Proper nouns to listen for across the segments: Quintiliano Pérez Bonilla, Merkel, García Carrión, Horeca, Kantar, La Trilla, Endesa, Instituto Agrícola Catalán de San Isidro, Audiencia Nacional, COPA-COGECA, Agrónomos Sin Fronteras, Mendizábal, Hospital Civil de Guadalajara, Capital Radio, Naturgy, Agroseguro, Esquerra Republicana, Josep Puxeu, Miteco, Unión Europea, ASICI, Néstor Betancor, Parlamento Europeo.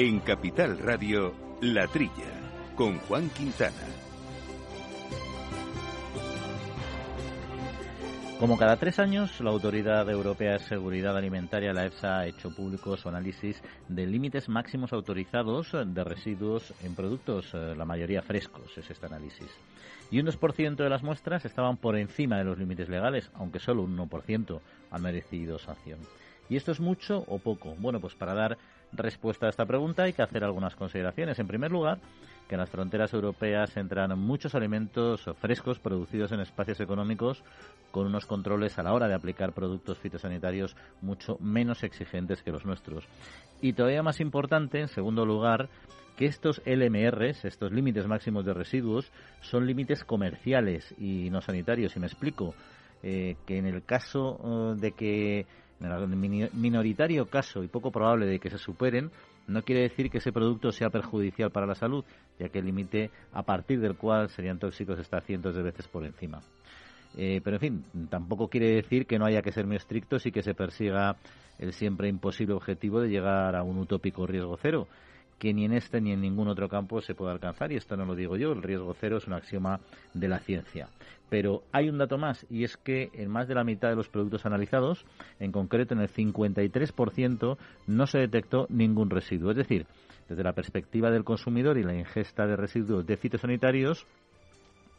En Capital Radio, La Trilla, con Juan Quintana. Como cada 3 años, la Autoridad Europea de Seguridad Alimentaria, la EFSA, ha hecho público su análisis de límites máximos autorizados de residuos en productos, la mayoría frescos, es este análisis. Y un 2% de las muestras estaban por encima de los límites legales, aunque solo un 1% han merecido sanción. ¿Y esto es mucho o poco? Bueno, pues para dar respuesta a esta pregunta hay que hacer algunas consideraciones. En primer lugar, que en las fronteras europeas entran muchos alimentos frescos producidos en espacios económicos con unos controles a la hora de aplicar productos fitosanitarios mucho menos exigentes que los nuestros. Y todavía más importante, en segundo lugar, que estos LMRs, estos límites máximos de residuos, son límites comerciales y no sanitarios. Y me explico, que en el caso de que, en el minoritario caso y poco probable de que se superen, no quiere decir que ese producto sea perjudicial para la salud, ya que el límite a partir del cual serían tóxicos está cientos de veces por encima. Pero, en fin, tampoco quiere decir que no haya que ser muy estrictos y que se persiga el siempre imposible objetivo de llegar a un utópico riesgo cero, que ni en este ni en ningún otro campo se puede alcanzar, y esto no lo digo yo, el riesgo cero es un axioma de la ciencia. Pero hay un dato más, y es que en más de la mitad de los productos analizados, en concreto en el 53%, no se detectó ningún residuo. Es decir, desde la perspectiva del consumidor y la ingesta de residuos de fitosanitarios,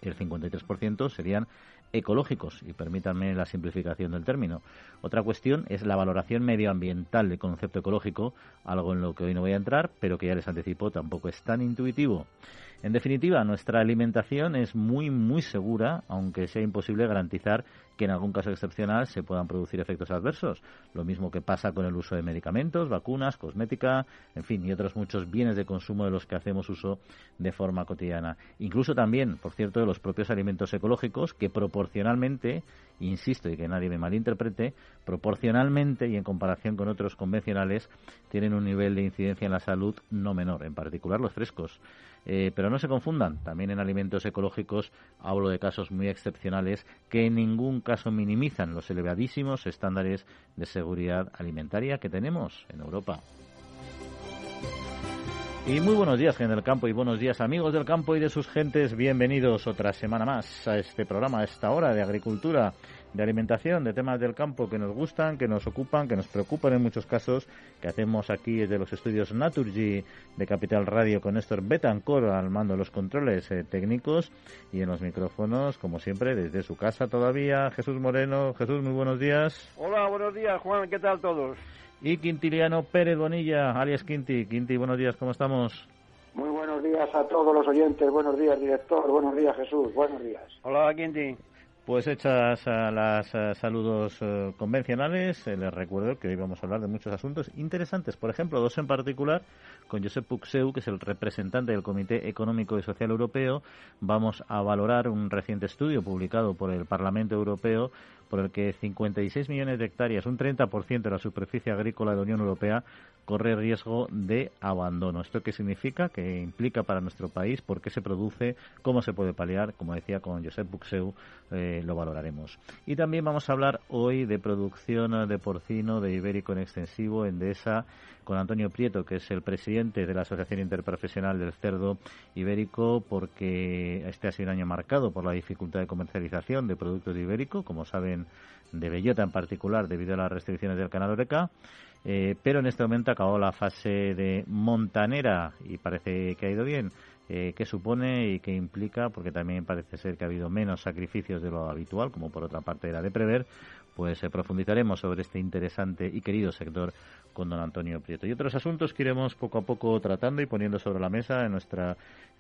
el 53% serían ecológicos, y permítanme la simplificación del término. Otra cuestión es la valoración medioambiental del concepto ecológico, algo en lo que hoy no voy a entrar, pero que ya les anticipo, tampoco es tan intuitivo. En definitiva, nuestra alimentación es muy, muy segura, aunque sea imposible garantizar que en algún caso excepcional se puedan producir efectos adversos. Lo mismo que pasa con el uso de medicamentos, vacunas, cosmética, en fin, y otros muchos bienes de consumo de los que hacemos uso de forma cotidiana. Incluso también, por cierto, de los propios alimentos ecológicos que proporcionalmente, insisto, y que nadie me malinterprete, proporcionalmente y en comparación con otros convencionales tienen un nivel de incidencia en la salud no menor, en particular los frescos. Pero no se confundan, también en alimentos ecológicos hablo de casos muy excepcionales que en ningún caso minimizan los elevadísimos estándares de seguridad alimentaria que tenemos en Europa. Y muy buenos días, gente del campo, y buenos días, amigos del campo y de sus gentes. Bienvenidos otra semana más a este programa, a esta hora de agricultura, de alimentación, de temas del campo que nos gustan, que nos ocupan, que nos preocupan en muchos casos, que hacemos aquí desde los estudios Naturgy de Capital Radio con Néstor Betancor al mando de los controles técnicos y en los micrófonos, como siempre, desde su casa todavía, Jesús Moreno. Jesús, muy buenos días. Hola, buenos días, Juan, ¿qué tal todos? Y Quintiliano Pérez Bonilla, alias Quinti. Quinti, buenos días, ¿cómo estamos? Muy buenos días a todos los oyentes, buenos días, director, buenos días, Jesús, buenos días. Hola, Quinti. Pues hechas las saludos convencionales, les recuerdo que hoy vamos a hablar de muchos asuntos interesantes, por ejemplo, dos en particular, con Josep Puxeu, que es el representante del Comité Económico y Social Europeo. Vamos a valorar un reciente estudio publicado por el Parlamento Europeo, por el que 56 millones de hectáreas, un 30% de la superficie agrícola de la Unión Europea, corre riesgo de abandono. ¿Esto qué significa? ¿Qué implica para nuestro país? ¿Por qué se produce? ¿Cómo se puede paliar? Como decía, con Josep Puxeu lo valoraremos. Y también vamos a hablar hoy de producción de porcino, de ibérico en extensivo, en dehesa, con Antonio Prieto, que es el presidente de la Asociación Interprofesional del Cerdo Ibérico, porque este ha sido un año marcado por la dificultad de comercialización de productos de ibérico, como saben, de bellota en particular, debido a las restricciones del canal Horeca, pero en este momento acabó la fase de montanera y parece que ha ido bien. ¿Qué supone y qué implica? Porque también parece ser que ha habido menos sacrificios de lo habitual, como por otra parte era de prever. Pues profundizaremos sobre este interesante y querido sector con don Antonio Prieto. Y otros asuntos que iremos poco a poco tratando y poniendo sobre la mesa en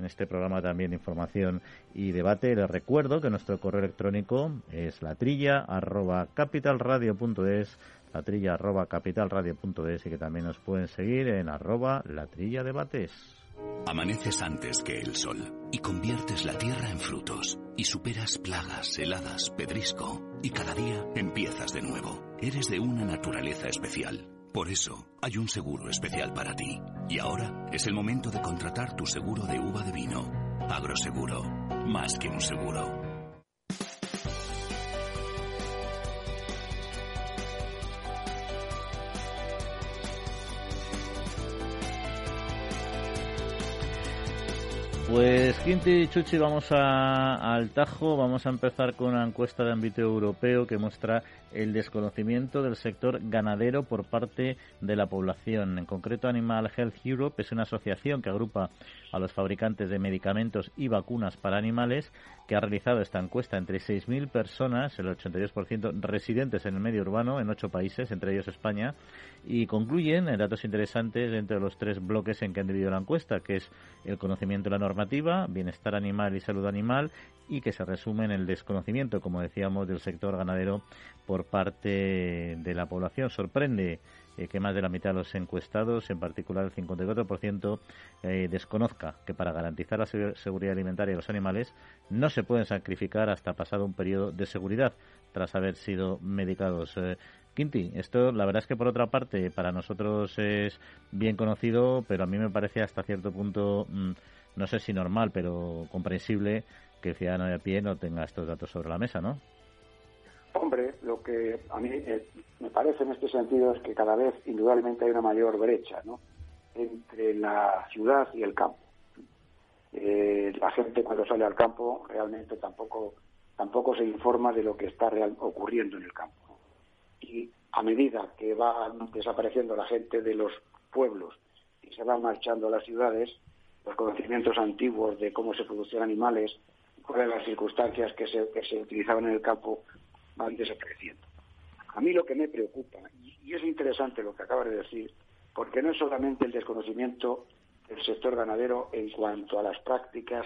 este programa también de información y debate. Les recuerdo que nuestro correo electrónico es latrilla@capitalradio.es, latrilla@capitalradio.es, y que también nos pueden seguir en @latrilladebates. Amaneces antes que el sol y conviertes la tierra en frutos y superas plagas, heladas, pedrisco, y cada día empiezas de nuevo. Eres de una naturaleza especial. Por eso hay un seguro especial para ti. Y ahora es el momento de contratar tu seguro de uva de vino. Agroseguro. Más que un seguro. Pues, Quinti, Chuchi, vamos al tajo. Vamos a empezar con una encuesta de ámbito europeo que muestra el desconocimiento del sector ganadero por parte de la población. En concreto, Animal Health Europe es una asociación que agrupa a los fabricantes de medicamentos y vacunas para animales, que ha realizado esta encuesta entre 6.000 personas, el 82% residentes en el medio urbano, en 8 países, entre ellos España, y concluyen datos interesantes dentro de los 3 bloques en que han dividido la encuesta, que es el conocimiento de la normativa, bienestar animal y salud animal, y que se resume en el desconocimiento, como decíamos, del sector ganadero por parte de la población. Sorprende que más de la mitad de los encuestados, en particular el 54%, desconozca que para garantizar la seguridad alimentaria de los animales no se pueden sacrificar hasta pasado un periodo de seguridad tras haber sido medicados. Quinti, esto la verdad es que por otra parte para nosotros es bien conocido, pero a mí me parece hasta cierto punto, no sé si normal, pero comprensible que el ciudadano de a pie no tenga estos datos sobre la mesa, ¿no? Hombre, lo que a mí me parece en este sentido es que cada vez indudablemente hay una mayor brecha, ¿no?, entre la ciudad y el campo. La gente cuando sale al campo realmente tampoco se informa de lo que está ocurriendo en el campo. Y a medida que va desapareciendo la gente de los pueblos y se van marchando a las ciudades, los conocimientos antiguos de cómo se producían animales, cuáles eran las circunstancias que se utilizaban en el campo, van desapareciendo. A mí lo que me preocupa, y es interesante lo que acabas de decir, porque no es solamente el desconocimiento del sector ganadero en cuanto a las prácticas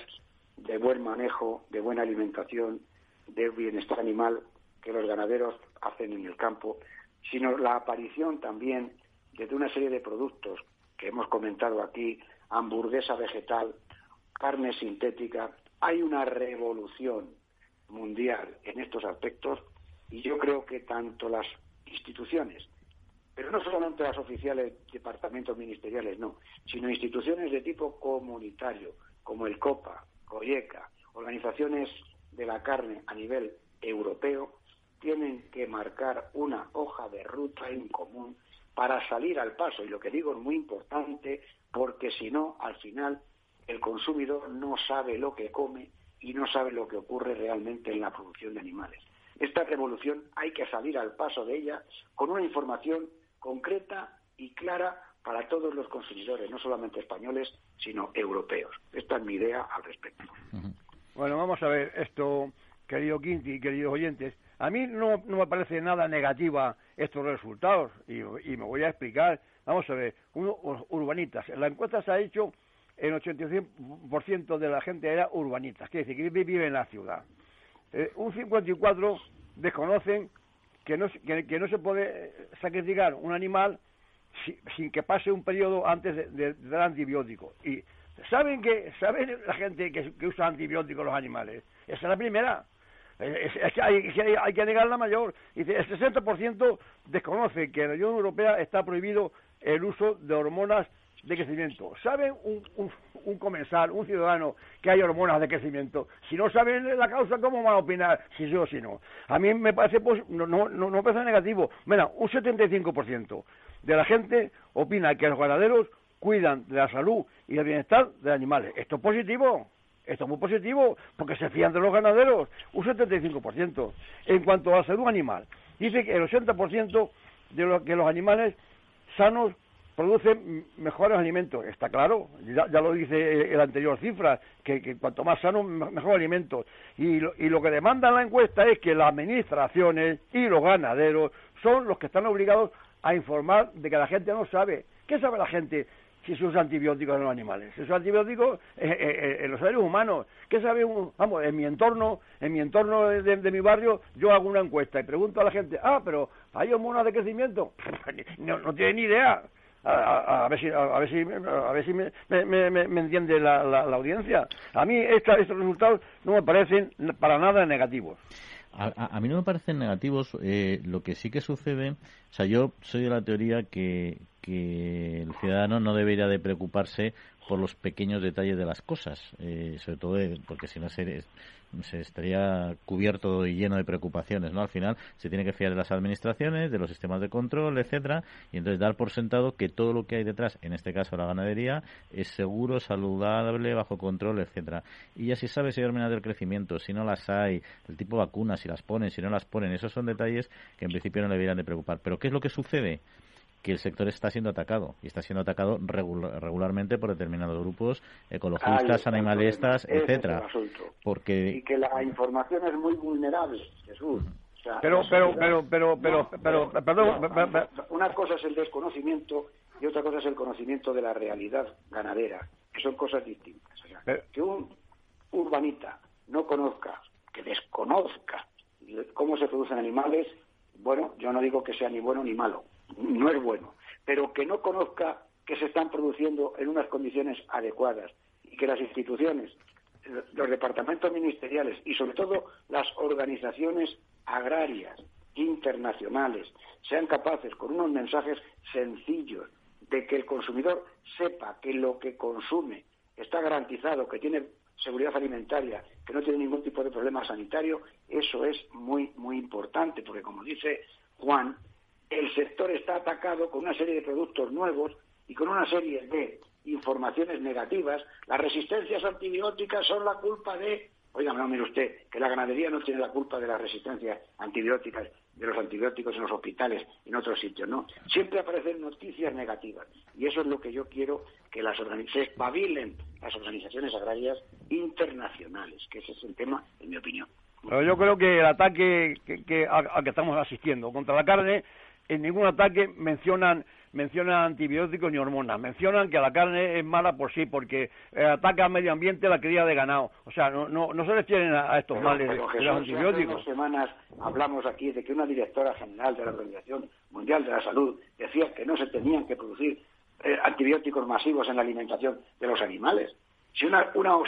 de buen manejo, de buena alimentación, de bienestar animal que los ganaderos hacen en el campo, sino la aparición también de una serie de productos que hemos comentado aquí, hamburguesa vegetal, carne sintética. Hay una revolución mundial en estos aspectos y yo creo que tanto las instituciones, pero no solamente las oficiales, departamentos ministeriales, no, sino instituciones de tipo comunitario, como el COPA-COGECA, organizaciones de la carne a nivel europeo, tienen que marcar una hoja de ruta en común para salir al paso. Y lo que digo es muy importante, porque si no, al final, el consumidor no sabe lo que come y no sabe lo que ocurre realmente en la producción de animales. Esta revolución hay que salir al paso de ella con una información concreta y clara para todos los consumidores, no solamente españoles, sino europeos. Esta es mi idea al respecto. Bueno, vamos a ver esto, querido Quinti y queridos oyentes. A mí no me parece nada negativa estos resultados y me voy a explicar. Vamos a ver, urbanitas. La encuesta se ha hecho, el 85% de la gente era urbanitas, quiere decir que vive en la ciudad. Un 54% desconocen que no se puede sacrificar un animal sin que pase un periodo antes del antibiótico. Y saben la gente que usa antibióticos los animales. Esa es la primera. Es que hay que negar la mayor. Dice, el 60% desconoce que en la Unión Europea está prohibido el uso de hormonas de crecimiento. ¿Saben un comensal, un ciudadano, que hay hormonas de crecimiento? Si no saben la causa, ¿cómo van a opinar si sí o si no? A mí me parece, pues, no me parece negativo. Mira, un 75% de la gente opina que los ganaderos cuidan de la salud y el bienestar de los animales. Esto es positivo. Esto es muy positivo, porque se fían de los ganaderos. Un 75%. En cuanto a la salud animal, dice que el 80% de los animales sanos producen mejores alimentos. Está claro, ya lo dice el anterior cifra, que cuanto más sano, mejor alimentos. Y lo que demanda la encuesta es que las administraciones y los ganaderos son los que están obligados a informar de que la gente no sabe. ¿Qué sabe la gente si se usa antibióticos en los animales? Se usa antibióticos en los seres humanos. ¿Qué sabe vamos, en mi entorno de mi barrio, yo hago una encuesta y pregunto a la gente, pero ¿hay hormonas de crecimiento? No tiene ni idea. A ver si me entiende la audiencia. A mí estos resultados no me parecen para nada negativos. A mí no me parecen negativos. Lo que sí que sucede, o sea, yo soy de la teoría que el ciudadano no debería de preocuparse por los pequeños detalles de las cosas, sobre todo porque si no se estaría cubierto y lleno de preocupaciones, ¿no? Al final se tiene que fiar de las administraciones, de los sistemas de control, etcétera, y entonces dar por sentado que todo lo que hay detrás, en este caso la ganadería, es seguro, saludable, bajo control, etcétera. Y ya si sabes, señor Menador, del crecimiento, si no las hay, el tipo de vacunas, si las ponen, si no las ponen, esos son detalles que en principio no deberían de preocupar. Pero ¿qué es lo que sucede? Que el sector está siendo atacado, y está siendo atacado regularmente por determinados grupos ecologistas, animalistas, etcétera. Porque... Y que la información es muy vulnerable, Jesús. O sea, perdón. Una cosa es el desconocimiento y otra cosa es el conocimiento de la realidad ganadera, que son cosas distintas. O sea, que un urbanita no conozca, que desconozca cómo se producen animales, bueno, yo no digo que sea ni bueno ni malo. No es bueno, pero que no conozca que se están produciendo en unas condiciones adecuadas y que las instituciones, los departamentos ministeriales y sobre todo las organizaciones agrarias internacionales sean capaces con unos mensajes sencillos de que el consumidor sepa que lo que consume está garantizado, que tiene seguridad alimentaria, que no tiene ningún tipo de problema sanitario. Eso es muy, muy importante, porque como dice Juan, el sector está atacado con una serie de productos nuevos y con una serie de informaciones negativas. Las resistencias antibióticas son la culpa de... Oiga, no, mire usted, que la ganadería no tiene la culpa de las resistencias antibióticas, de los antibióticos en los hospitales, en otros sitios, ¿no? Siempre aparecen noticias negativas. Y eso es lo que yo quiero, que se espabilen las organizaciones agrarias internacionales, que ese es el tema, en mi opinión. Pero yo creo que el ataque al que estamos asistiendo contra la carne... En ningún ataque mencionan antibióticos ni hormonas. Mencionan que la carne es mala por sí, porque ataca al medio ambiente la cría de ganado. O sea, no se refieren a estos males de los antibióticos. Hace unas semanas hablamos aquí de que una directora general de la Organización Mundial de la Salud decía que no se tenían que producir antibióticos masivos en la alimentación de los animales. Si una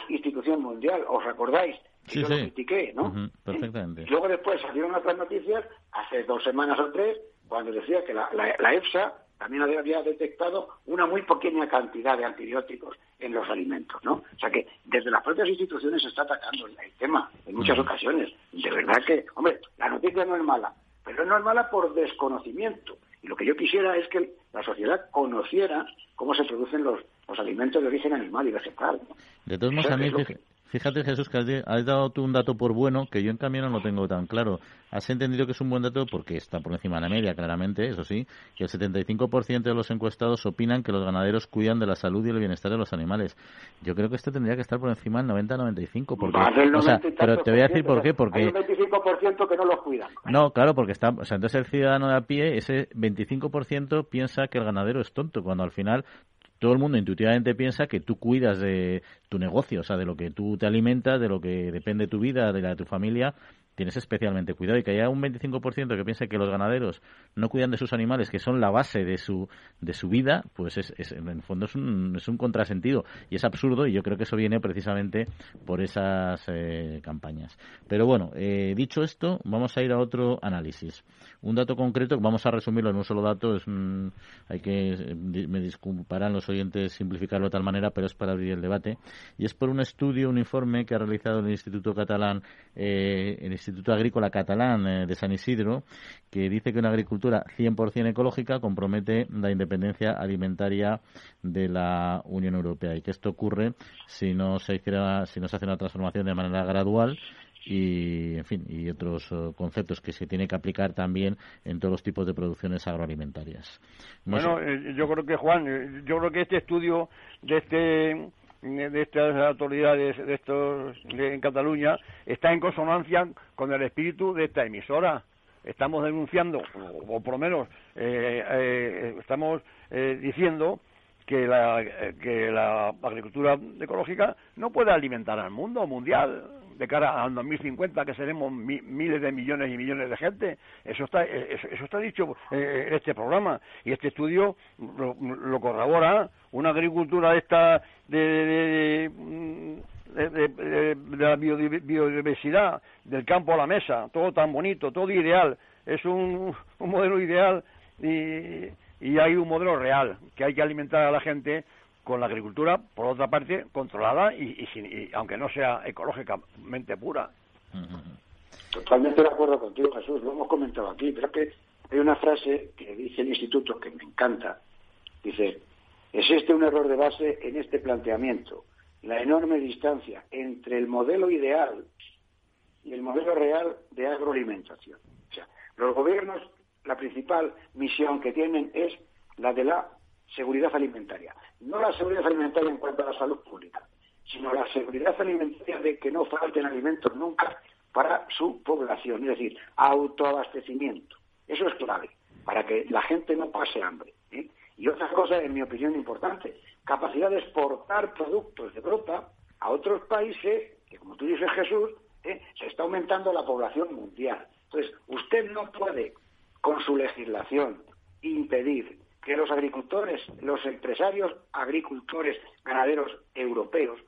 institución mundial, ¿os recordáis? Sí, yo lo critiqué, ¿no? Uh-huh, perfectamente. Y luego después salieron otras noticias, hace 2 semanas o 3, cuando decía que la EFSA también había detectado una muy pequeña cantidad de antibióticos en los alimentos, ¿no? O sea que desde las propias instituciones se está atacando el tema en muchas ocasiones. De verdad que, hombre, la noticia no es mala, pero no es mala por desconocimiento. Y lo que yo quisiera es que la sociedad conociera cómo se producen los alimentos de origen animal y vegetal, ¿no? De todos modos, fíjate, Jesús, que has dado tú un dato por bueno que yo en cambio no lo tengo tan claro. Has entendido que es un buen dato porque está por encima de la media, claramente, eso sí, que el 75% de los encuestados opinan que los ganaderos cuidan de la salud y el bienestar de los animales. Yo creo que esto tendría que estar por encima del 90-95%. Porque, o sea, pero te voy a decir por qué. Porque hay un 25% que no los cuidan. No, claro, porque está, o sea, entonces el ciudadano de a pie, ese 25% piensa que el ganadero es tonto, cuando al final... Todo el mundo intuitivamente piensa que tú cuidas de tu negocio, o sea, de lo que tú te alimentas, de lo que depende tu vida, de la de tu familia, tienes especialmente cuidado. Y que haya un 25% que piense que los ganaderos no cuidan de sus animales, que son la base de su vida, pues es en el fondo es un contrasentido. Y es absurdo, y yo creo que eso viene precisamente por esas campañas. Pero bueno, dicho esto, vamos a ir a otro análisis. Un dato concreto, vamos a resumirlo en un solo dato, me disculparán los oyentes simplificarlo de tal manera, pero es para abrir el debate. Y es por un informe que ha realizado el Instituto Agrícola Catalán de San Isidro, que dice que una agricultura 100% ecológica compromete la independencia alimentaria de la Unión Europea, y que esto ocurre si no se hace una transformación de manera gradual. Y, en fin, y otros conceptos que se tiene que aplicar también en todos los tipos de producciones agroalimentarias. Yo creo que, Juan, este estudio de estas autoridades en Cataluña está en consonancia con el espíritu de esta emisora. Estamos denunciando, o por lo menos estamos diciendo que la agricultura ecológica no puede alimentar al mundo mundial de cara al 2050, que seremos miles de millones y millones de gente. Eso está dicho en este programa, y este estudio lo corrobora. Una agricultura de la biodiversidad, del campo a la mesa, todo tan bonito, todo ideal, es un modelo ideal, y hay un modelo real, que hay que alimentar a la gente con la agricultura, por otra parte, controlada y aunque no sea ecológicamente pura. Totalmente de acuerdo contigo, Jesús, lo hemos comentado aquí, pero es que hay una frase que dice el Instituto que me encanta, dice: existe un error de base en este planteamiento, la enorme distancia entre el modelo ideal y el modelo real de agroalimentación. O sea, los gobiernos, la principal misión que tienen es la de la seguridad alimentaria. No la seguridad alimentaria en cuanto a la salud pública, sino la seguridad alimentaria de que no falten alimentos nunca para su población, es decir, autoabastecimiento. Eso es clave, para que la gente no pase hambre, ¿eh? Y otra cosa, en mi opinión, importante, capacidad de exportar productos de Europa a otros países, que como tú dices, Jesús, se está aumentando la población mundial. Entonces, usted no puede, con su legislación, impedir que los agricultores, los empresarios agricultores, ganaderos europeos,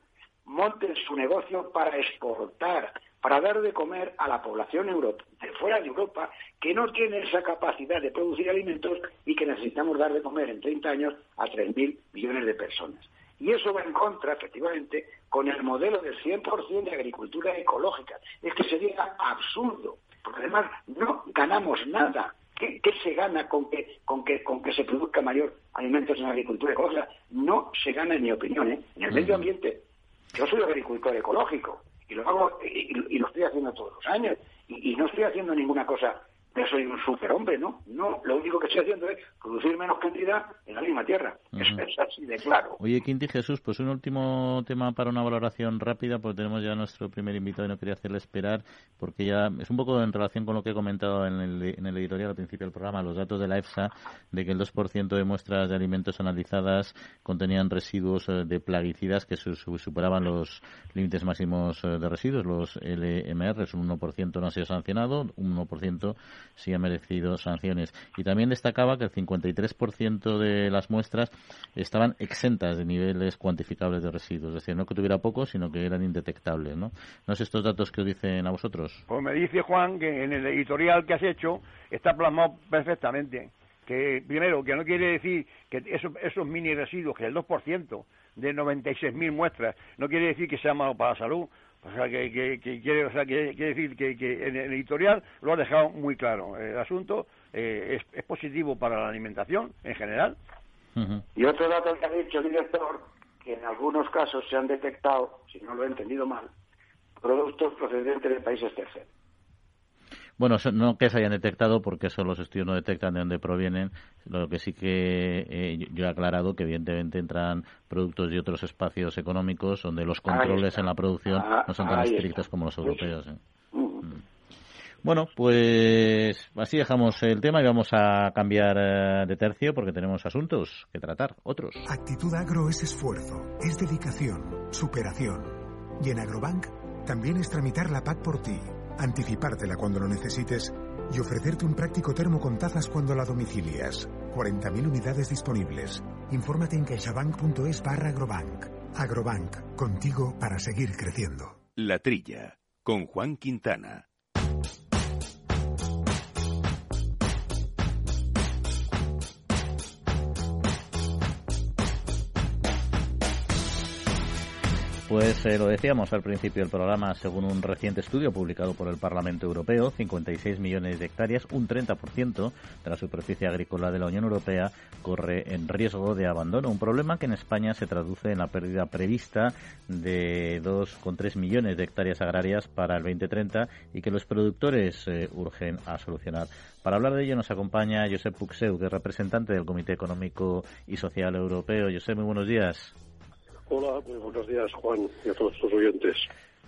monten su negocio para exportar, para dar de comer a la población de fuera de Europa, que no tiene esa capacidad de producir alimentos y que necesitamos dar de comer en 30 años a 3.000 millones de personas. Y eso va en contra, efectivamente, con el modelo del 100% de agricultura ecológica. Es que sería absurdo, porque además no ganamos nada. ¿Qué se gana con que se produzca mayor alimentos en la agricultura ecológica? No se gana, en mi opinión, en el medio ambiente. Yo soy agricultor ecológico y lo hago y lo estoy haciendo todos los años y no estoy haciendo ninguna cosa. Yo soy un superhombre, ¿no? Lo único que estoy haciendo es producir menos cantidad en la misma tierra. Eso es así de claro. Oye, Quinti, Jesús, pues un último tema para una valoración rápida, porque tenemos ya a nuestro primer invitado y no quería hacerle esperar, porque ya es un poco en relación con lo que he comentado en el editorial al principio del programa, los datos de la EFSA, de que el 2% de muestras de alimentos analizadas contenían residuos de plaguicidas que superaban los límites máximos de residuos, los LMR, es un 1% no ha sido sancionado, un 1% sí ha merecido sanciones. Y también destacaba que el 53% de las muestras estaban exentas de niveles cuantificables de residuos. Es decir, no que tuviera pocos, sino que eran indetectables, ¿no? ¿No es estos datos que os dicen a vosotros? Pues me dice Juan que en el editorial que has hecho está plasmado perfectamente. Que primero, que no quiere decir que esos mini residuos, que el 2% de 96.000 muestras, no quiere decir que sea malo para la salud. O sea, que quiere decir que en el editorial lo ha dejado muy claro. El asunto es positivo para la alimentación en general. Uh-huh. Y otro dato que ha dicho el director, que en algunos casos se han detectado, si no lo he entendido mal, productos procedentes de países terceros. Bueno, no que se hayan detectado, porque eso los estudios no detectan de dónde provienen. Lo que sí que yo he aclarado que evidentemente entran productos de otros espacios económicos donde los controles en la producción no son tan estrictos como los europeos. Bueno, pues así dejamos el tema y vamos a cambiar de tercio porque tenemos asuntos que tratar, otros. Actitud Agro es esfuerzo, es dedicación, superación. Y en AgroBank también es tramitar la PAC por ti, anticipártela cuando lo necesites y ofrecerte un práctico termo con tazas cuando la domicilias. 40.000 unidades disponibles. Infórmate en caixabank.es/agrobank. Agrobank, contigo para seguir creciendo. La Trilla, con Juan Quintana. Pues lo decíamos al principio del programa, según un reciente estudio publicado por el Parlamento Europeo, 56 millones de hectáreas, un 30% de la superficie agrícola de la Unión Europea corre en riesgo de abandono. Un problema que en España se traduce en la pérdida prevista de 2,3 millones de hectáreas agrarias para el 2030 y que los productores urgen a solucionar. Para hablar de ello nos acompaña Josep Puxeu, que es representante del Comité Económico y Social Europeo. Josep, muy buenos días. Hola, muy buenos días, Juan, y a todos tus oyentes.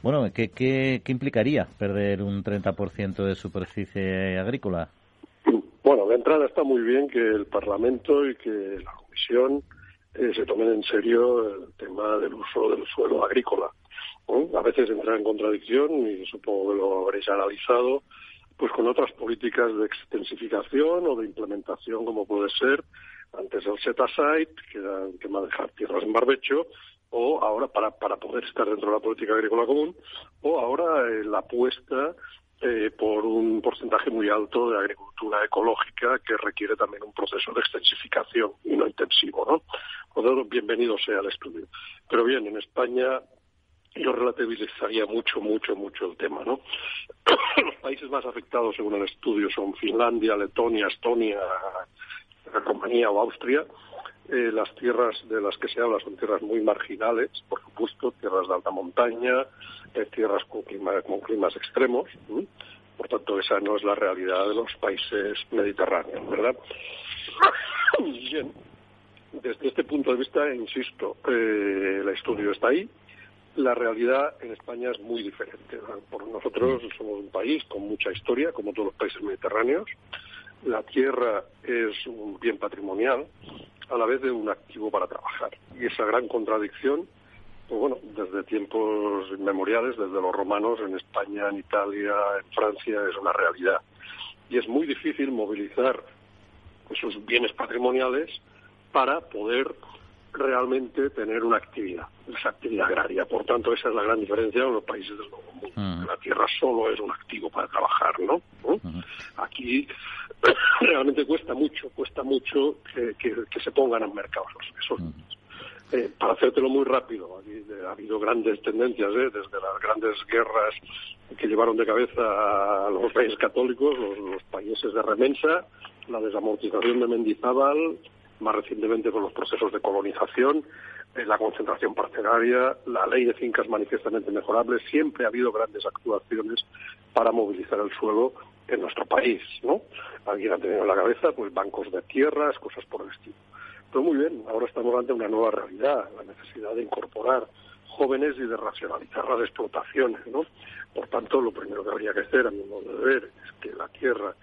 Bueno, ¿qué implicaría perder un 30% de superficie agrícola? Bueno, de entrada está muy bien que el Parlamento y que la Comisión se tomen en serio el tema del uso del suelo agrícola. A veces entra en contradicción, y supongo que lo habréis analizado, pues con otras políticas de extensificación o de implementación, como puede ser antes el set-aside, que era el tema de dejar tierras en barbecho, o ahora, para poder estar dentro de la política agrícola común, o ahora la apuesta por un porcentaje muy alto de agricultura ecológica que requiere también un proceso de extensificación y no intensivo, ¿no? Por lo tanto, bienvenido sea el estudio. Pero bien, en España yo relativizaría mucho el tema, ¿no? Los países más afectados, según el estudio, son Finlandia, Letonia, Estonia, Rumanía o Austria. Las tierras de las que se habla son tierras muy marginales, por supuesto, tierras de alta montaña, tierras con climas extremos, ¿sí? Por tanto, esa no es la realidad de los países mediterráneos, ¿verdad? Bien, desde este punto de vista, insisto, el estudio está ahí. La realidad en España es muy diferente, ¿verdad? Por nosotros somos un país con mucha historia, como todos los países mediterráneos. La tierra es un bien patrimonial, a la vez de un activo para trabajar. Y esa gran contradicción, pues bueno, desde tiempos inmemoriales, desde los romanos, en España, en Italia, en Francia, es una realidad. Y es muy difícil movilizar esos bienes patrimoniales para poder realmente tener una actividad, esa actividad agraria. Por tanto, esa es la gran diferencia en los países del nuevo mundo. La tierra solo es un activo para trabajar, ¿no? Aquí realmente cuesta mucho que se pongan en mercado esos bienes. Para hacértelo muy rápido, ha habido grandes tendencias, desde las grandes guerras que llevaron de cabeza a los reyes católicos, los países de remensa, la desamortización de Mendizábal, más recientemente con los procesos de colonización, la concentración parcelaria, la ley de fincas manifiestamente mejorable. Siempre ha habido grandes actuaciones para movilizar el suelo en nuestro país, ¿no? Alguien ha tenido en la cabeza pues bancos de tierras, cosas por el estilo. Pero muy bien, ahora estamos ante una nueva realidad, la necesidad de incorporar jóvenes y de racionalizar las explotaciones, ¿no? Por tanto, lo primero que habría que hacer, a mi modo de ver, es que la tierra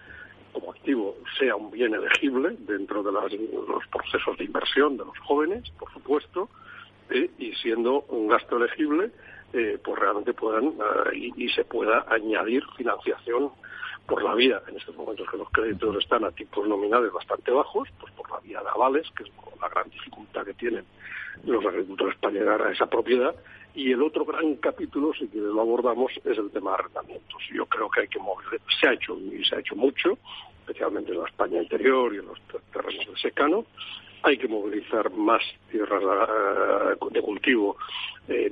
como activo sea un bien elegible dentro de los procesos de inversión de los jóvenes, por supuesto, y siendo un gasto elegible, pues realmente puedan y se pueda añadir financiación por la vía, en estos momentos que los créditos están a tipos nominales bastante bajos, pues por la vía de avales, que es la gran dificultad que tienen los agricultores para llegar a esa propiedad. Y el otro gran capítulo, si que lo abordamos, es el tema de arrendamientos. Yo creo que hay que mover, se ha hecho mucho, especialmente en la España interior y en los terrenos de secano. Hay que movilizar más tierras de cultivo,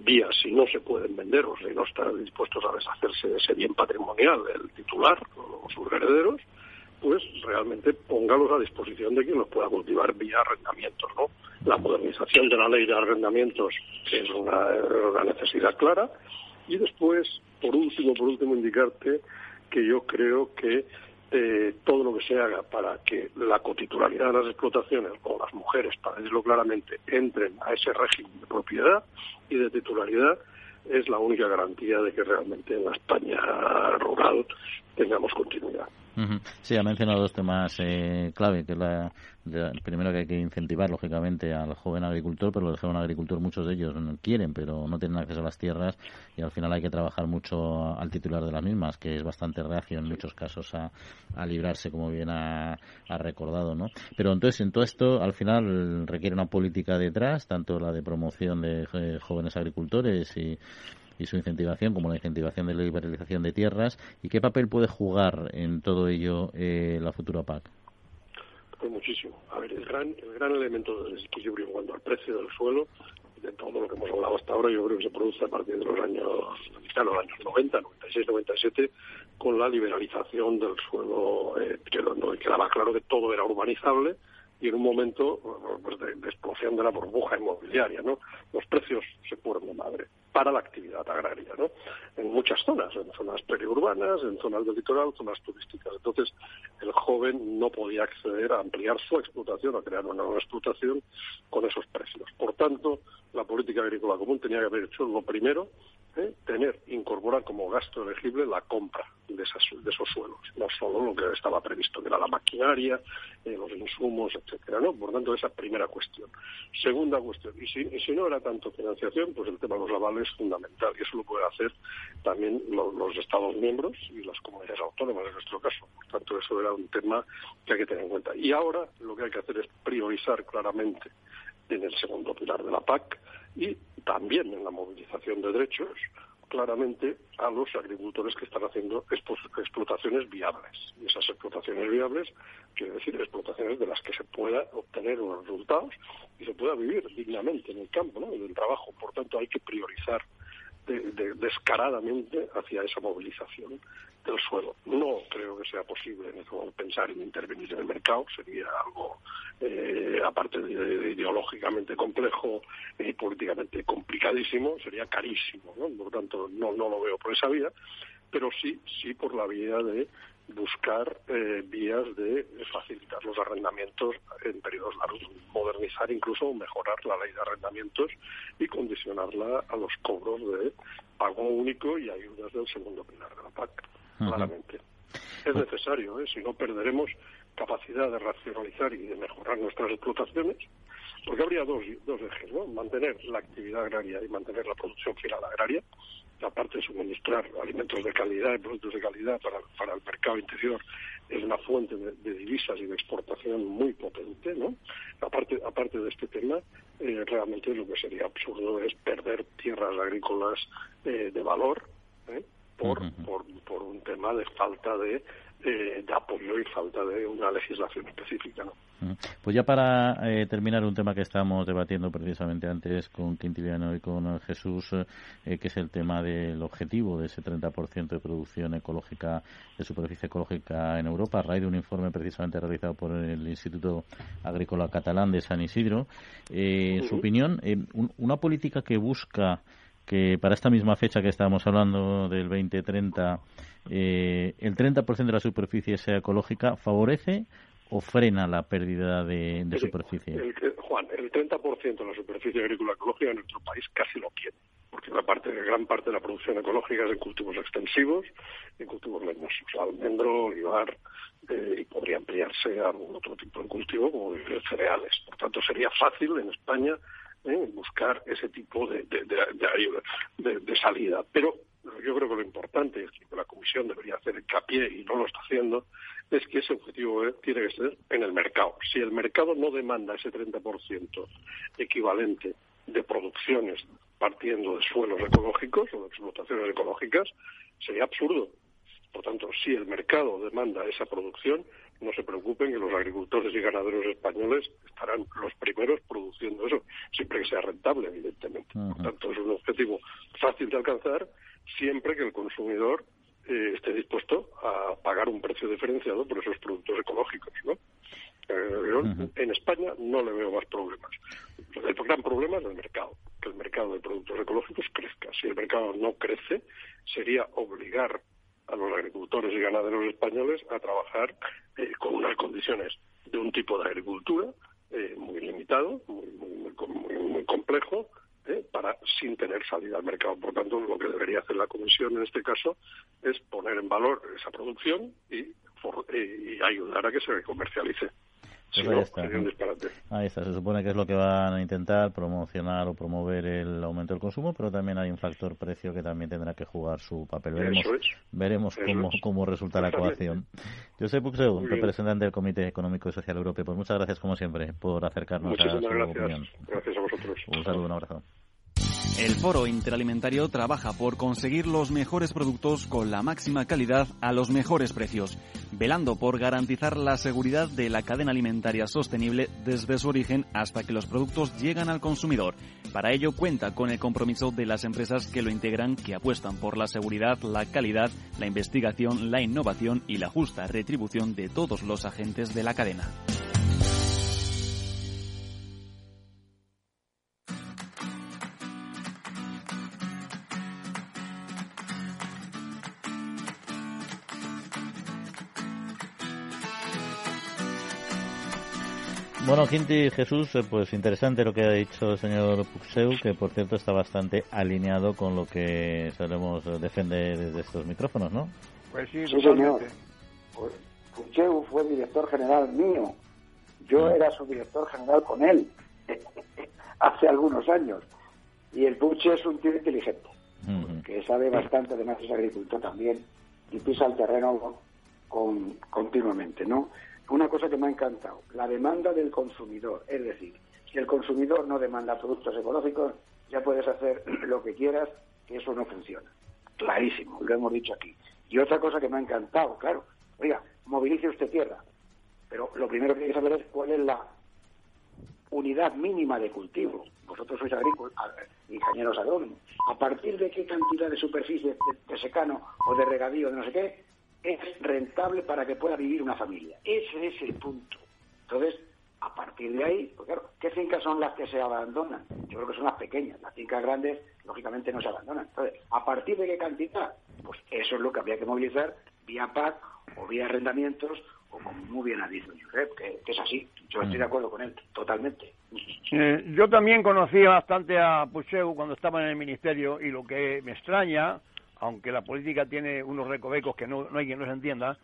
vía si no se pueden vender o si no están dispuestos a deshacerse de ese bien patrimonial, el titular o sus herederos, pues realmente póngalos a disposición de quien los pueda cultivar vía arrendamientos, ¿no? La modernización de la ley de arrendamientos es una necesidad clara. Y después, por último, indicarte que yo creo que todo lo que se haga para que la cotitularidad de las explotaciones, o las mujeres, para decirlo claramente, entren a ese régimen de propiedad y de titularidad, es la única garantía de que realmente en la España rural tengamos continuidad. Sí, ha mencionado dos temas clave, que es primero que hay que incentivar lógicamente al joven agricultor, pero el joven agricultor muchos de ellos no quieren, pero no tienen acceso a las tierras y al final hay que trabajar mucho al titular de las mismas, que es bastante reacio en muchos casos a librarse, como bien ha recordado, ¿no? Pero entonces en todo esto al final requiere una política detrás, tanto la de promoción de jóvenes agricultores y su incentivación, como la incentivación de la liberalización de tierras. ¿Y qué papel puede jugar en todo ello la futura PAC? Pues muchísimo. A ver, el gran elemento del desequilibrio en cuanto al precio del suelo, de todo lo que hemos hablado hasta ahora, yo creo que se produce a partir de los años 90, 96, 97, con la liberalización del suelo, que quedaba claro que todo era urbanizable, y en un momento pues, de explosión de la burbuja inmobiliaria, ¿no? Los precios se fueron de madre para la actividad agraria, ¿no? En muchas zonas, en zonas periurbanas, en zonas del litoral, zonas turísticas. Entonces, el joven no podía acceder a ampliar su explotación, a crear una nueva explotación con esos precios. Por tanto, la política agrícola común tenía que haber hecho lo primero, incorporar como gasto elegible la compra de esos suelos, no solo lo que estaba previsto, que era la maquinaria, los insumos, etcétera, ¿no? Por tanto, esa primera cuestión. Segunda cuestión, y si no era tanto financiación, pues el tema de los avales es fundamental, y eso lo pueden hacer también los Estados miembros y las comunidades autónomas en nuestro caso. Por tanto, eso era un tema que hay que tener en cuenta. Y ahora lo que hay que hacer es priorizar claramente en el segundo pilar de la PAC y también en la movilización de derechos claramente a los agricultores que están haciendo explotaciones viables. Y esas explotaciones viables quiere decir explotaciones de las que se pueda obtener unos resultados y se pueda vivir dignamente en el campo, ¿no?, en el trabajo. Por tanto, hay que priorizar descaradamente hacia esa movilización del suelo. No creo que sea posible en eso pensar en intervenir en el mercado, sería algo, aparte de ideológicamente complejo y políticamente complicadísimo, sería carísimo, ¿no? Por lo tanto, no lo veo por esa vía, pero sí por la vía de buscar vías de facilitar los arrendamientos en periodos largos, modernizar incluso mejorar la ley de arrendamientos y condicionarla a los cobros de pago único y ayudas del segundo pilar de la PAC, claramente. Es necesario, si no perderemos capacidad de racionalizar y de mejorar nuestras explotaciones, porque habría dos ejes, ¿no? Mantener la actividad agraria y mantener la producción final agraria, aparte de suministrar alimentos de calidad y productos de calidad para el mercado interior, es una fuente de divisas y de exportación muy potente, ¿no? Aparte de este tema, realmente lo que sería absurdo es perder tierras agrícolas de valor por un tema de falta de apoyo y falta de una legislación específica, ¿no? Pues ya para terminar, un tema que estábamos debatiendo precisamente antes con Quintiliano y con Jesús, que es el tema del objetivo de ese 30% de producción ecológica, de superficie ecológica en Europa, a raíz de un informe precisamente realizado por el Instituto Agrícola Catalán de San Isidro. En su opinión, una política que busca que para esta misma fecha que estábamos hablando del 2030, el 30% de la superficie sea ecológica, ¿favorece o frena la pérdida de superficie? Juan, el 30% de la superficie agrícola ecológica en nuestro país casi lo tiene, porque gran parte de la producción ecológica es en cultivos extensivos, en cultivos leñosos, almendro, olivar, y podría ampliarse a algún otro tipo de cultivo como cereales. Por tanto, sería fácil en España buscar ese tipo de salida. Pero yo creo que lo importante, es que la Comisión debería hacer hincapié, y no lo está haciendo, es que ese objetivo tiene que ser en el mercado. Si el mercado no demanda ese 30% equivalente de producciones partiendo de suelos ecológicos o de explotaciones ecológicas, sería absurdo. Por tanto, si el mercado demanda esa producción, no se preocupen que los agricultores y ganaderos españoles estarán los primeros produciendo eso, siempre que sea rentable, evidentemente. Por tanto, es un objetivo fácil de alcanzar siempre que el consumidor esté dispuesto a pagar un precio diferenciado por esos productos ecológicos, ¿no? En España no le veo más problemas. El gran problema es el mercado, que el mercado de productos ecológicos crezca. Si el mercado no crece, sería obligar a los agricultores y ganaderos españoles a trabajar con unas condiciones de un tipo de agricultura muy limitado, muy complejo, sin tener salida al mercado. Por tanto, lo que debería hacer la Comisión en este caso es poner en valor esa producción y ayudar a que se comercialice. Pues ahí está. Ahí está. Se supone que es lo que van a intentar, promocionar o promover el aumento del consumo, pero también hay un factor precio que también tendrá que jugar su papel. Veremos cómo resulta la coacción. Josep Puxeu, representante del Comité Económico y Social Europeo. Pues muchas gracias, como siempre, por acercarnos a su opinión. Gracias a vosotros. Un saludo, un abrazo. El Foro Interalimentario trabaja por conseguir los mejores productos con la máxima calidad a los mejores precios, velando por garantizar la seguridad de la cadena alimentaria sostenible desde su origen hasta que los productos llegan al consumidor. Para ello cuenta con el compromiso de las empresas que lo integran, que apuestan por la seguridad, la calidad, la investigación, la innovación y la justa retribución de todos los agentes de la cadena. Bueno, Quinti, Jesús, pues interesante lo que ha dicho el señor Puxeu, que por cierto está bastante alineado con lo que solemos defender desde estos micrófonos, ¿no? Pues sí, señor. Puxeu fue director general mío. Yo era su director general con él hace algunos años. Y el Puxeu es un tío inteligente, que sabe bastante, además es agricultor también, y pisa el terreno continuamente, ¿no? Una cosa que me ha encantado, la demanda del consumidor. Es decir, si el consumidor no demanda productos ecológicos, ya puedes hacer lo que quieras que eso no funciona. Clarísimo, lo hemos dicho aquí. Y otra cosa que me ha encantado, claro, oiga, movilice usted tierra, pero lo primero que hay que saber es cuál es la unidad mínima de cultivo. Vosotros sois agrícolas, ingenieros agrónomos. ¿A partir de qué cantidad de superficie de secano o de regadío, de no sé qué, es rentable para que pueda vivir una familia? Ese es el punto. Entonces, a partir de ahí, pues claro, ¿qué fincas son las que se abandonan? Yo creo que son las pequeñas. Las fincas grandes, lógicamente, no se abandonan. Entonces, ¿a partir de qué cantidad? Pues eso es lo que habría que movilizar vía PAC o vía arrendamientos, o como muy bien ha dicho Josep, que es así. Yo estoy de acuerdo con él, totalmente. Yo también conocía bastante a Puxeu cuando estaba en el ministerio, y lo que me extraña, aunque la política tiene unos recovecos que no hay quien no se entienda,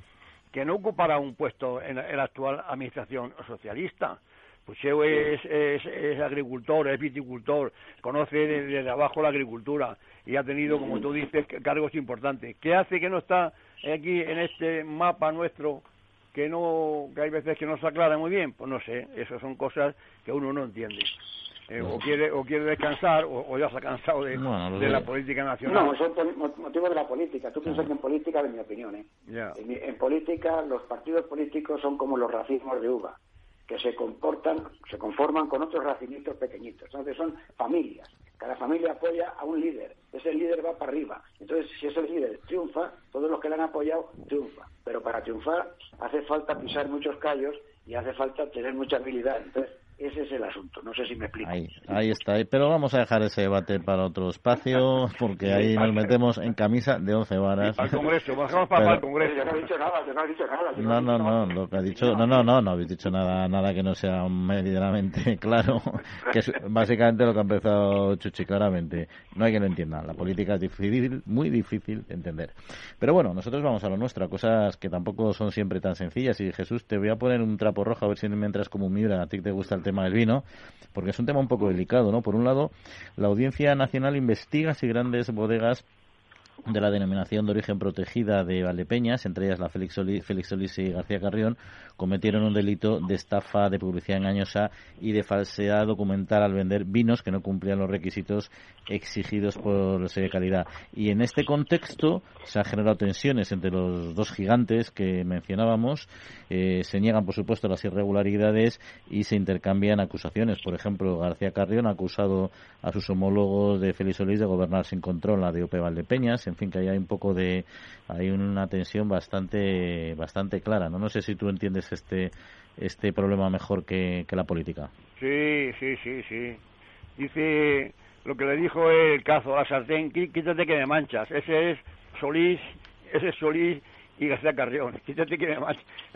que no ocupará un puesto en la actual administración socialista. Puxeu es agricultor, es viticultor, conoce desde abajo la agricultura y ha tenido, como tú dices, cargos importantes. ¿Qué hace que no está aquí en este mapa nuestro, que hay veces que no se aclara muy bien? Pues no sé, esas son cosas que uno no entiende. O quiere descansar, o ya se ha cansado de la política nacional. No, son motivos de la política. Tú piensas que en política, en mi opinión, en política, los partidos políticos son como los racimos de uva, que se conforman con otros racimitos pequeñitos. Entonces son familias. Cada familia apoya a un líder. Ese líder va para arriba. Entonces, si ese líder triunfa, todos los que le han apoyado triunfan. Pero para triunfar hace falta pisar muchos callos y hace falta tener mucha habilidad. Entonces, ese es el asunto. No sé si me explico. Ahí está. Pero vamos a dejar ese debate para otro espacio, porque ahí nos metemos en camisa de 11 varas. Al Congreso. Bajamos para el Congreso. Yo no he dicho nada. No. Lo que ha dicho... No habéis dicho nada que no sea meridianamente claro. Que es básicamente lo que ha empezado Chuchi, claramente. No hay que lo entienda. La política es difícil, muy difícil de entender. Pero bueno, nosotros vamos a lo nuestro. A cosas que tampoco son siempre tan sencillas. Y Jesús, te voy a poner un trapo rojo a ver si me entras como un miura. A ti te gusta el tema del vino, porque es un tema un poco delicado, ¿no? Por un lado, la Audiencia Nacional investiga si grandes bodegas de la denominación de origen protegida de Valdepeñas, entre ellas la Félix Solís y García Carrión, cometieron un delito de estafa, de publicidad engañosa y de falsedad documental al vender vinos que no cumplían los requisitos exigidos por sello de calidad. Y en este contexto se han generado tensiones entre los dos gigantes que mencionábamos. Se niegan, por supuesto, las irregularidades y se intercambian acusaciones. Por ejemplo, García Carrión ha acusado a sus homólogos de Félix Solís de gobernar sin control la DOP Valdepeñas. En fin, que ahí hay una tensión bastante clara, ¿no? No sé si tú entiendes este problema mejor que la política. Sí. Dice lo que le dijo el cazo a la sartén: quítate que me manchas. Ese es Solís y García Carrión. Quítate que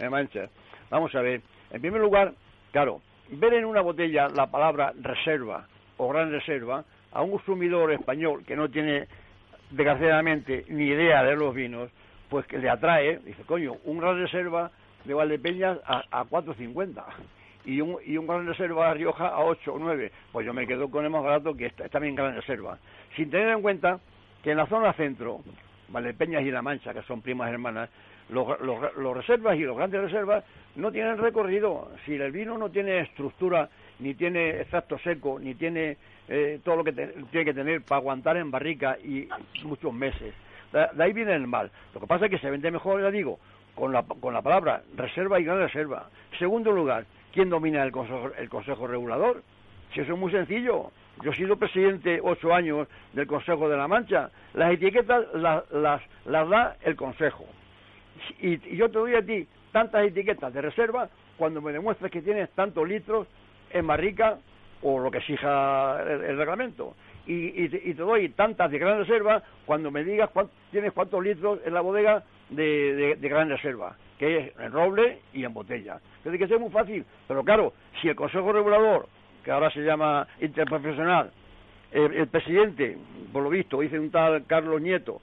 me manchas. Vamos a ver. En primer lugar, claro, ver en una botella la palabra reserva o gran reserva a un consumidor español que no tiene, desgraciadamente, ni idea de los vinos, pues que le atrae. Dice, coño, un gran reserva de Valdepeñas a 4,50 y un gran reserva de Rioja a 8 o 9, pues yo me quedo con el más barato, que está bien gran reserva, sin tener en cuenta que en la zona centro, Valdepeñas y La Mancha, que son primas hermanas, los reservas y los grandes reservas no tienen recorrido. Si el vino no tiene estructura, ni tiene extracto seco, ni tiene todo lo que tiene que tener para aguantar en barrica y muchos meses, de ahí viene el mal. Lo que pasa es que se vende mejor, ya digo, con la palabra reserva y gran reserva. Segundo lugar, ¿quién domina el Consejo Regulador? Si eso es muy sencillo. Yo he sido presidente 8 años del Consejo de la Mancha. Las etiquetas las da el Consejo. Y yo te doy a ti tantas etiquetas de reserva cuando me demuestres que tienes tantos litros en barrica o lo que exija el reglamento. Y te doy tantas de gran reserva cuando me digas tienes cuántos litros en la bodega de gran reserva, que es en roble y en botella. Entonces, que sea muy fácil. Pero claro, si el Consejo Regulador, que ahora se llama Interprofesional, el presidente, por lo visto, dice un tal Carlos Nieto,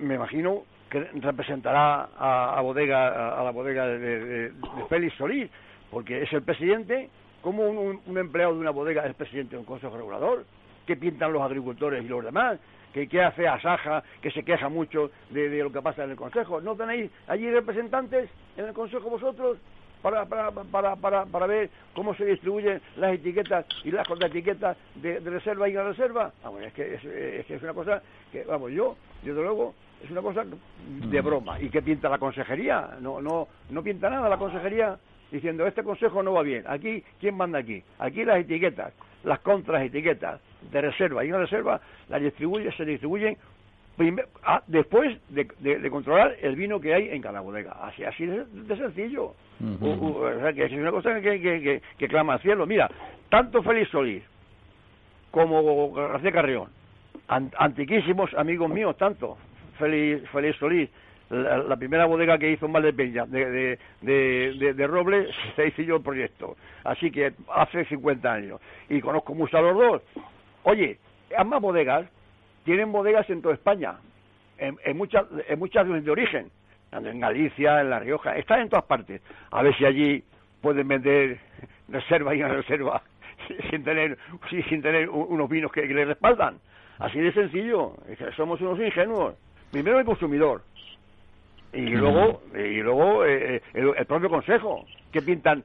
me imagino que representará a la bodega de Félix Solís, porque es el presidente. ¿Cómo un empleado de una bodega es presidente de un Consejo Regulador? ¿Qué pintan los agricultores y los demás? ¿Qué hace Asaja, que se queja mucho de lo que pasa en el Consejo? ¿No tenéis allí representantes en el Consejo vosotros? para ver cómo se distribuyen las etiquetas y las contraetiquetas de reserva y no reserva. Ah, bueno, es que es una cosa que, vamos, yo desde luego, es una cosa de broma. ¿Y qué pinta la consejería? No pinta nada la consejería diciendo, este consejo no va bien. Aquí, ¿quién manda aquí? Aquí las etiquetas, las contraetiquetas de reserva y no reserva, las distribuye, se distribuyen después de controlar el vino que hay en cada bodega. Así de sencillo. O sea, que es una cosa que clama al cielo. Mira, tanto Félix Solís como García Carrión, antiquísimos amigos míos, tanto Félix Solís, la primera bodega que hizo en Valdepeñas de roble, se hizo yo el proyecto, así que hace 50 años, y conozco mucho a los dos. Oye, ambas bodegas tienen bodegas en toda España, en muchas de origen, en Galicia, en La Rioja, están en todas partes. A ver si allí pueden vender reserva y una reserva sin tener unos vinos que le respaldan. Así de sencillo, somos unos ingenuos. Primero el consumidor y luego el propio consejo. ¿Qué pintan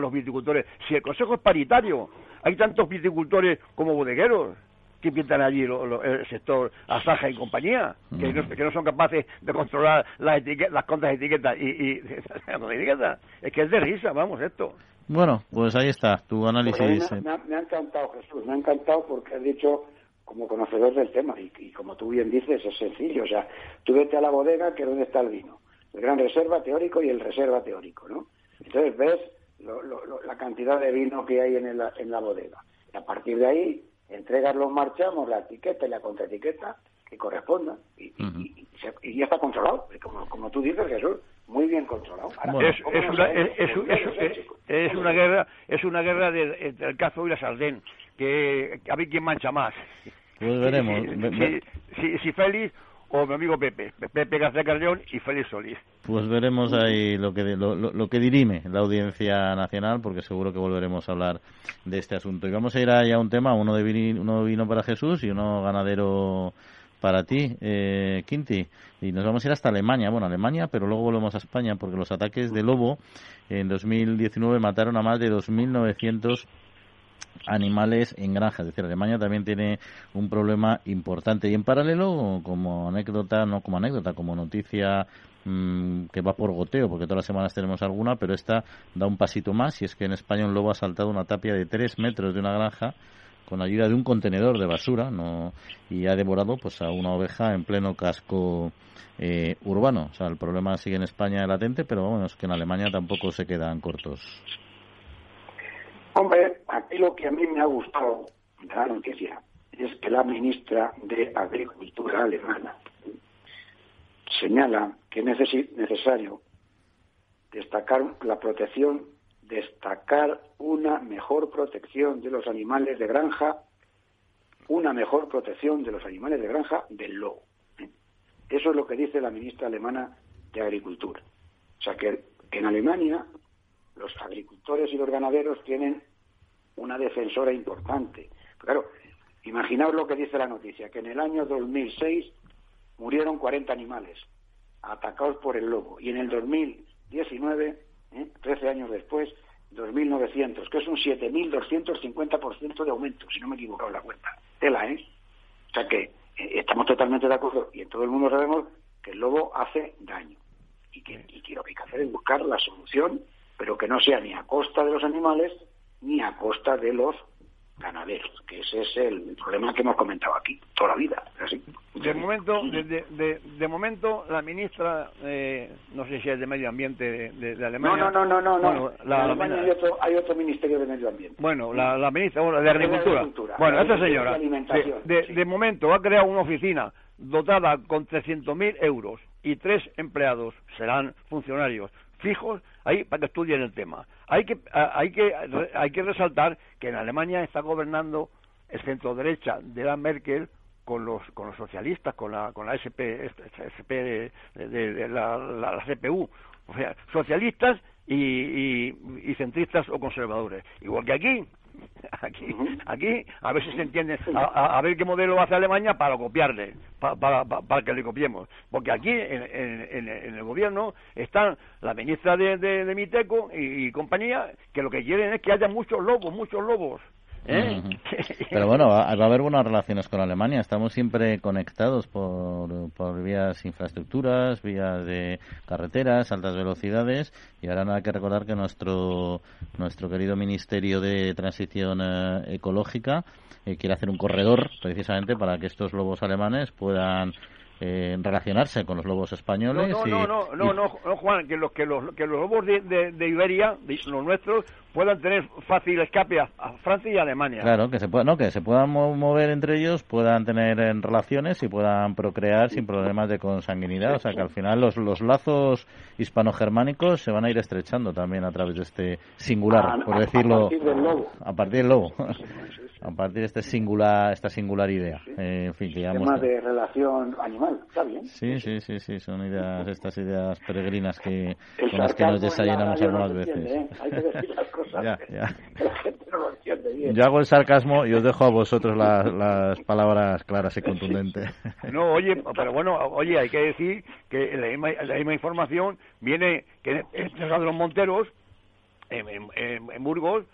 los viticultores? Si el consejo es paritario, hay tantos viticultores como bodegueros. ¿Qué pintan allí el sector Asaja y compañía? Que no son capaces de controlar las contraetiquetas y las etiquetas. Es que es de risa, vamos, esto. Bueno, pues ahí está tu análisis. Me ha encantado, Jesús, me ha encantado porque has dicho, como conocedor del tema, y como tú bien dices, es sencillo. O sea, tú vete a la bodega, que es donde está el vino. El gran reserva teórico y el reserva teórico, ¿no? Entonces ves la cantidad de vino que hay en la bodega. Y a partir de ahí entregas los marchamos, la etiqueta y la contraetiqueta que corresponda. Y ya está controlado, como tú dices, Jesús, muy bien controlado. Ahora, bueno, es una guerra entre el cazo y la sardén, que a ver quién mancha más. Pues veremos. Si Félix o mi amigo Pepe García Carrión y Félix Solís. Pues veremos ahí lo que dirime la Audiencia Nacional, porque seguro que volveremos a hablar de este asunto. Y vamos a ir ahí a un tema, uno de vino para Jesús y uno ganadero para ti, Quinti. Y nos vamos a ir hasta Alemania, pero luego volvemos a España, porque los ataques de lobo en 2019 mataron a más de 2.900 animales en granjas. Es decir, Alemania también tiene un problema importante. Y en paralelo, como noticia que va por goteo, porque todas las semanas tenemos alguna, pero esta da un pasito más, y es que en España un lobo ha saltado una tapia de 3 metros de una granja con ayuda de un contenedor de basura, y ha devorado pues a una oveja en pleno casco urbano. O sea, el problema sigue en España latente, pero bueno, es que en Alemania tampoco se quedan cortos. Hombre, aquí lo que a mí me ha gustado de la noticia es que la ministra de Agricultura alemana señala que es necesario destacar una mejor protección de los animales de granja, del lobo. Eso es lo que dice la ministra alemana de Agricultura. O sea, que en Alemania los agricultores y los ganaderos tienen una defensora importante. Claro, imaginaos lo que dice la noticia, que en el año 2006 murieron 40 animales atacados por el lobo, y en el 2019, 13 años después, 2.900, que es un 7.250% de aumento, si no me he equivocado la cuenta. Tela, ¿eh? O sea que estamos totalmente de acuerdo, y en todo el mundo sabemos que el lobo hace daño, y que lo que hay que hacer es buscar la solución, pero que no sea ni a costa de los animales ni a costa de los ganaderos, que ese es el problema que hemos comentado aquí toda la vida. ¿Así? De momento, la ministra, no sé si es de Medio Ambiente de Alemania. No. Hay otro Ministerio de Medio Ambiente. Bueno, la ministra de Agricultura. Bueno, esta señora, de momento, ha creado una oficina dotada con 300.000 euros y 3 empleados, serán funcionarios fijos ahí para que estudien el tema. Hay que resaltar que en Alemania está gobernando el centro derecha de la Merkel con los socialistas, con la SP de la CPU, o sea, socialistas y centristas o conservadores. Igual que aquí Aquí, a ver si se entiende, a ver qué modelo hace Alemania para copiarle, para que le copiemos. Porque aquí, en el gobierno, están la ministra de Miteco y compañía, que lo que quieren es que haya muchos lobos. ¿Eh? Pero bueno, va a haber buenas relaciones con Alemania. Estamos siempre conectados por vías infraestructuras, vías de carreteras, altas velocidades. Y ahora nada que recordar que nuestro querido Ministerio de Transición Ecológica quiere hacer un corredor precisamente para que estos lobos alemanes puedan relacionarse con los lobos españoles. No, Juan, que los lobos de Iberia, los nuestros, puedan tener fácil escape a Francia y Alemania. Claro, que se puedan mover entre ellos, puedan tener relaciones y puedan procrear sin problemas de consanguinidad. O sea que al final los lazos hispano-germánicos se van a ir estrechando también a través de este singular, por decirlo, a partir del lobo. A partir de esta singular idea. En fin, digamos, tema de relación animal, ¿está bien? Sí, son ideas, estas ideas peregrinas con las que nos desayunamos algunas veces. Entiende, hay que decir las cosas. Ya. La gente no lo entiende bien. Yo hago el sarcasmo y os dejo a vosotros las palabras claras y contundentes. No, oye, hay que decir que la misma información viene que en los Monteros, en Burgos,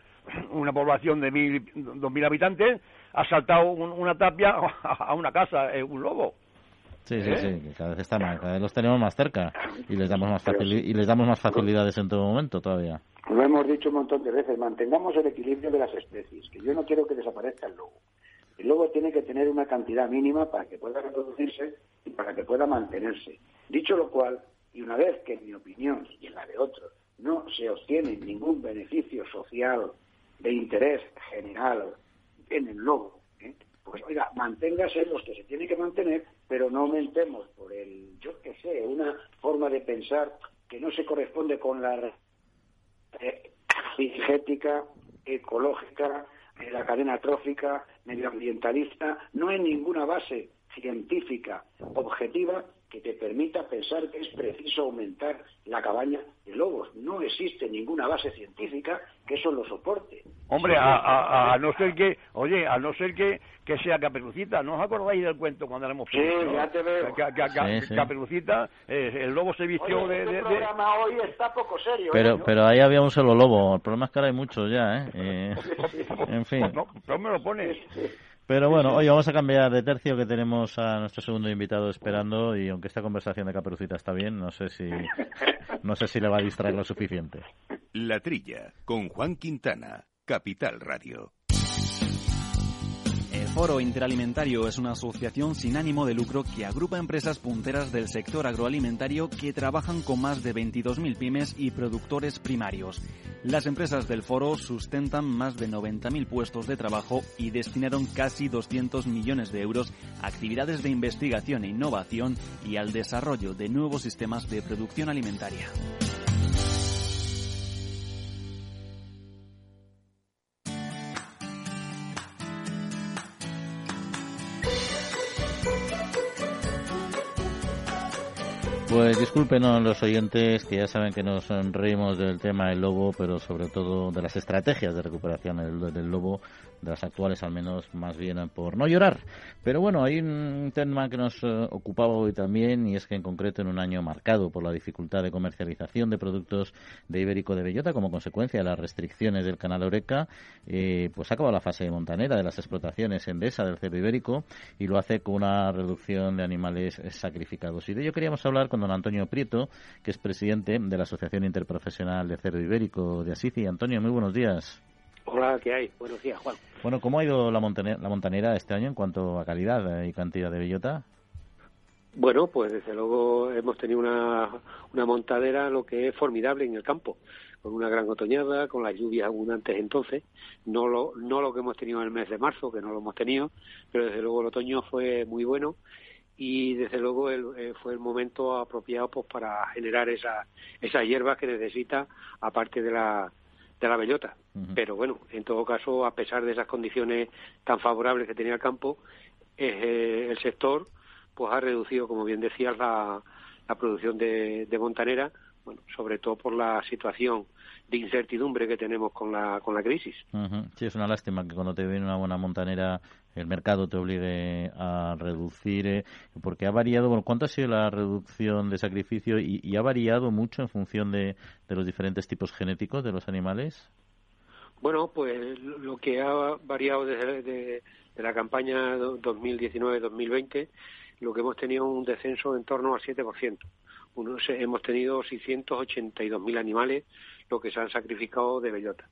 una población de 2.000 habitantes, ha saltado una tapia a una casa, un lobo. Sí, que cada vez está más, cada vez los tenemos más cerca y les damos más facilidades en todo momento todavía. Lo hemos dicho un montón de veces, mantengamos el equilibrio de las especies, que yo no quiero que desaparezca el lobo. El lobo tiene que tener una cantidad mínima para que pueda reproducirse y para que pueda mantenerse. Dicho lo cual, y una vez que en mi opinión y en la de otros no se obtiene ningún beneficio social de interés general en el lobo, pues oiga, manténgase los que se tienen que mantener, pero no aumentemos por una forma de pensar que no se corresponde con la energética, ecológica, la cadena trófica, medioambientalista. No hay ninguna base científica objetiva que te permita pensar que es preciso aumentar la cabaña de lobos. No existe ninguna base científica que eso lo soporte. Hombre, a no ser que sea Caperucita. ¿No os acordáis del cuento cuando éramos pequeños? Sí, ya te veo. Caperucita, el lobo se vistió. Oye, este programa hoy está poco serio. Pero ahí había un solo lobo. El problema es que ahora hay muchos ya, en fin. No me lo pones. Pero bueno, hoy vamos a cambiar de tercio, que tenemos a nuestro segundo invitado esperando, y aunque esta conversación de Caperucita está bien, no sé si le va a distraer lo suficiente. La Trilla, con Juan Quintana, Capital Radio. El Foro Interalimentario es una asociación sin ánimo de lucro que agrupa empresas punteras del sector agroalimentario que trabajan con más de 22.000 pymes y productores primarios. Las empresas del foro sustentan más de 90.000 puestos de trabajo y destinaron casi 200 millones de euros a actividades de investigación e innovación y al desarrollo de nuevos sistemas de producción alimentaria. Pues discúlpenos los oyentes, que ya saben que nos reímos del tema del lobo, pero sobre todo de las estrategias de recuperación del lobo, de las actuales al menos, más bien por no llorar. Pero bueno, hay un tema que nos ocupaba hoy también, y es que en concreto en un año marcado por la dificultad de comercialización de productos de ibérico de bellota como consecuencia de las restricciones del canal Horeca, pues ha acabado la fase montanera de las explotaciones Endesa del cerdo ibérico, y lo hace con una reducción de animales sacrificados. Y de ello queríamos hablar con don Antonio Prieto, que es presidente de la Asociación Interprofesional del Cerdo Ibérico de ASICI. Antonio, muy buenos días. Hola, ¿qué hay? Buenos días, Juan. Bueno, ¿cómo ha ido la montanera este año en cuanto a calidad y cantidad de bellota? Bueno, pues desde luego hemos tenido una montanera lo que es formidable en el campo, con una gran otoñada, con las lluvias abundantes entonces, no lo que hemos tenido en el mes de marzo, que no lo hemos tenido, pero desde luego el otoño fue muy bueno. Y desde luego fue el momento apropiado pues para generar esas hierbas que necesita, aparte de la bellota. Uh-huh. Pero bueno, en todo caso, a pesar de esas condiciones tan favorables que tenía el campo, el sector pues ha reducido, como bien decías, la la producción de montanera, bueno, sobre todo por la situación de incertidumbre que tenemos con la crisis. Uh-huh. Sí, es una lástima que cuando te viene una buena montanera el mercado te obligue a reducir, porque ha variado. Bueno, ¿cuánto ha sido la reducción de sacrificio y ha variado mucho en función de los diferentes tipos genéticos de los animales? Bueno, pues lo que ha variado desde la campaña 2019-2020, lo que hemos tenido un descenso en torno al 7%. Hemos tenido 682.000 animales, lo que se han sacrificado de bellota.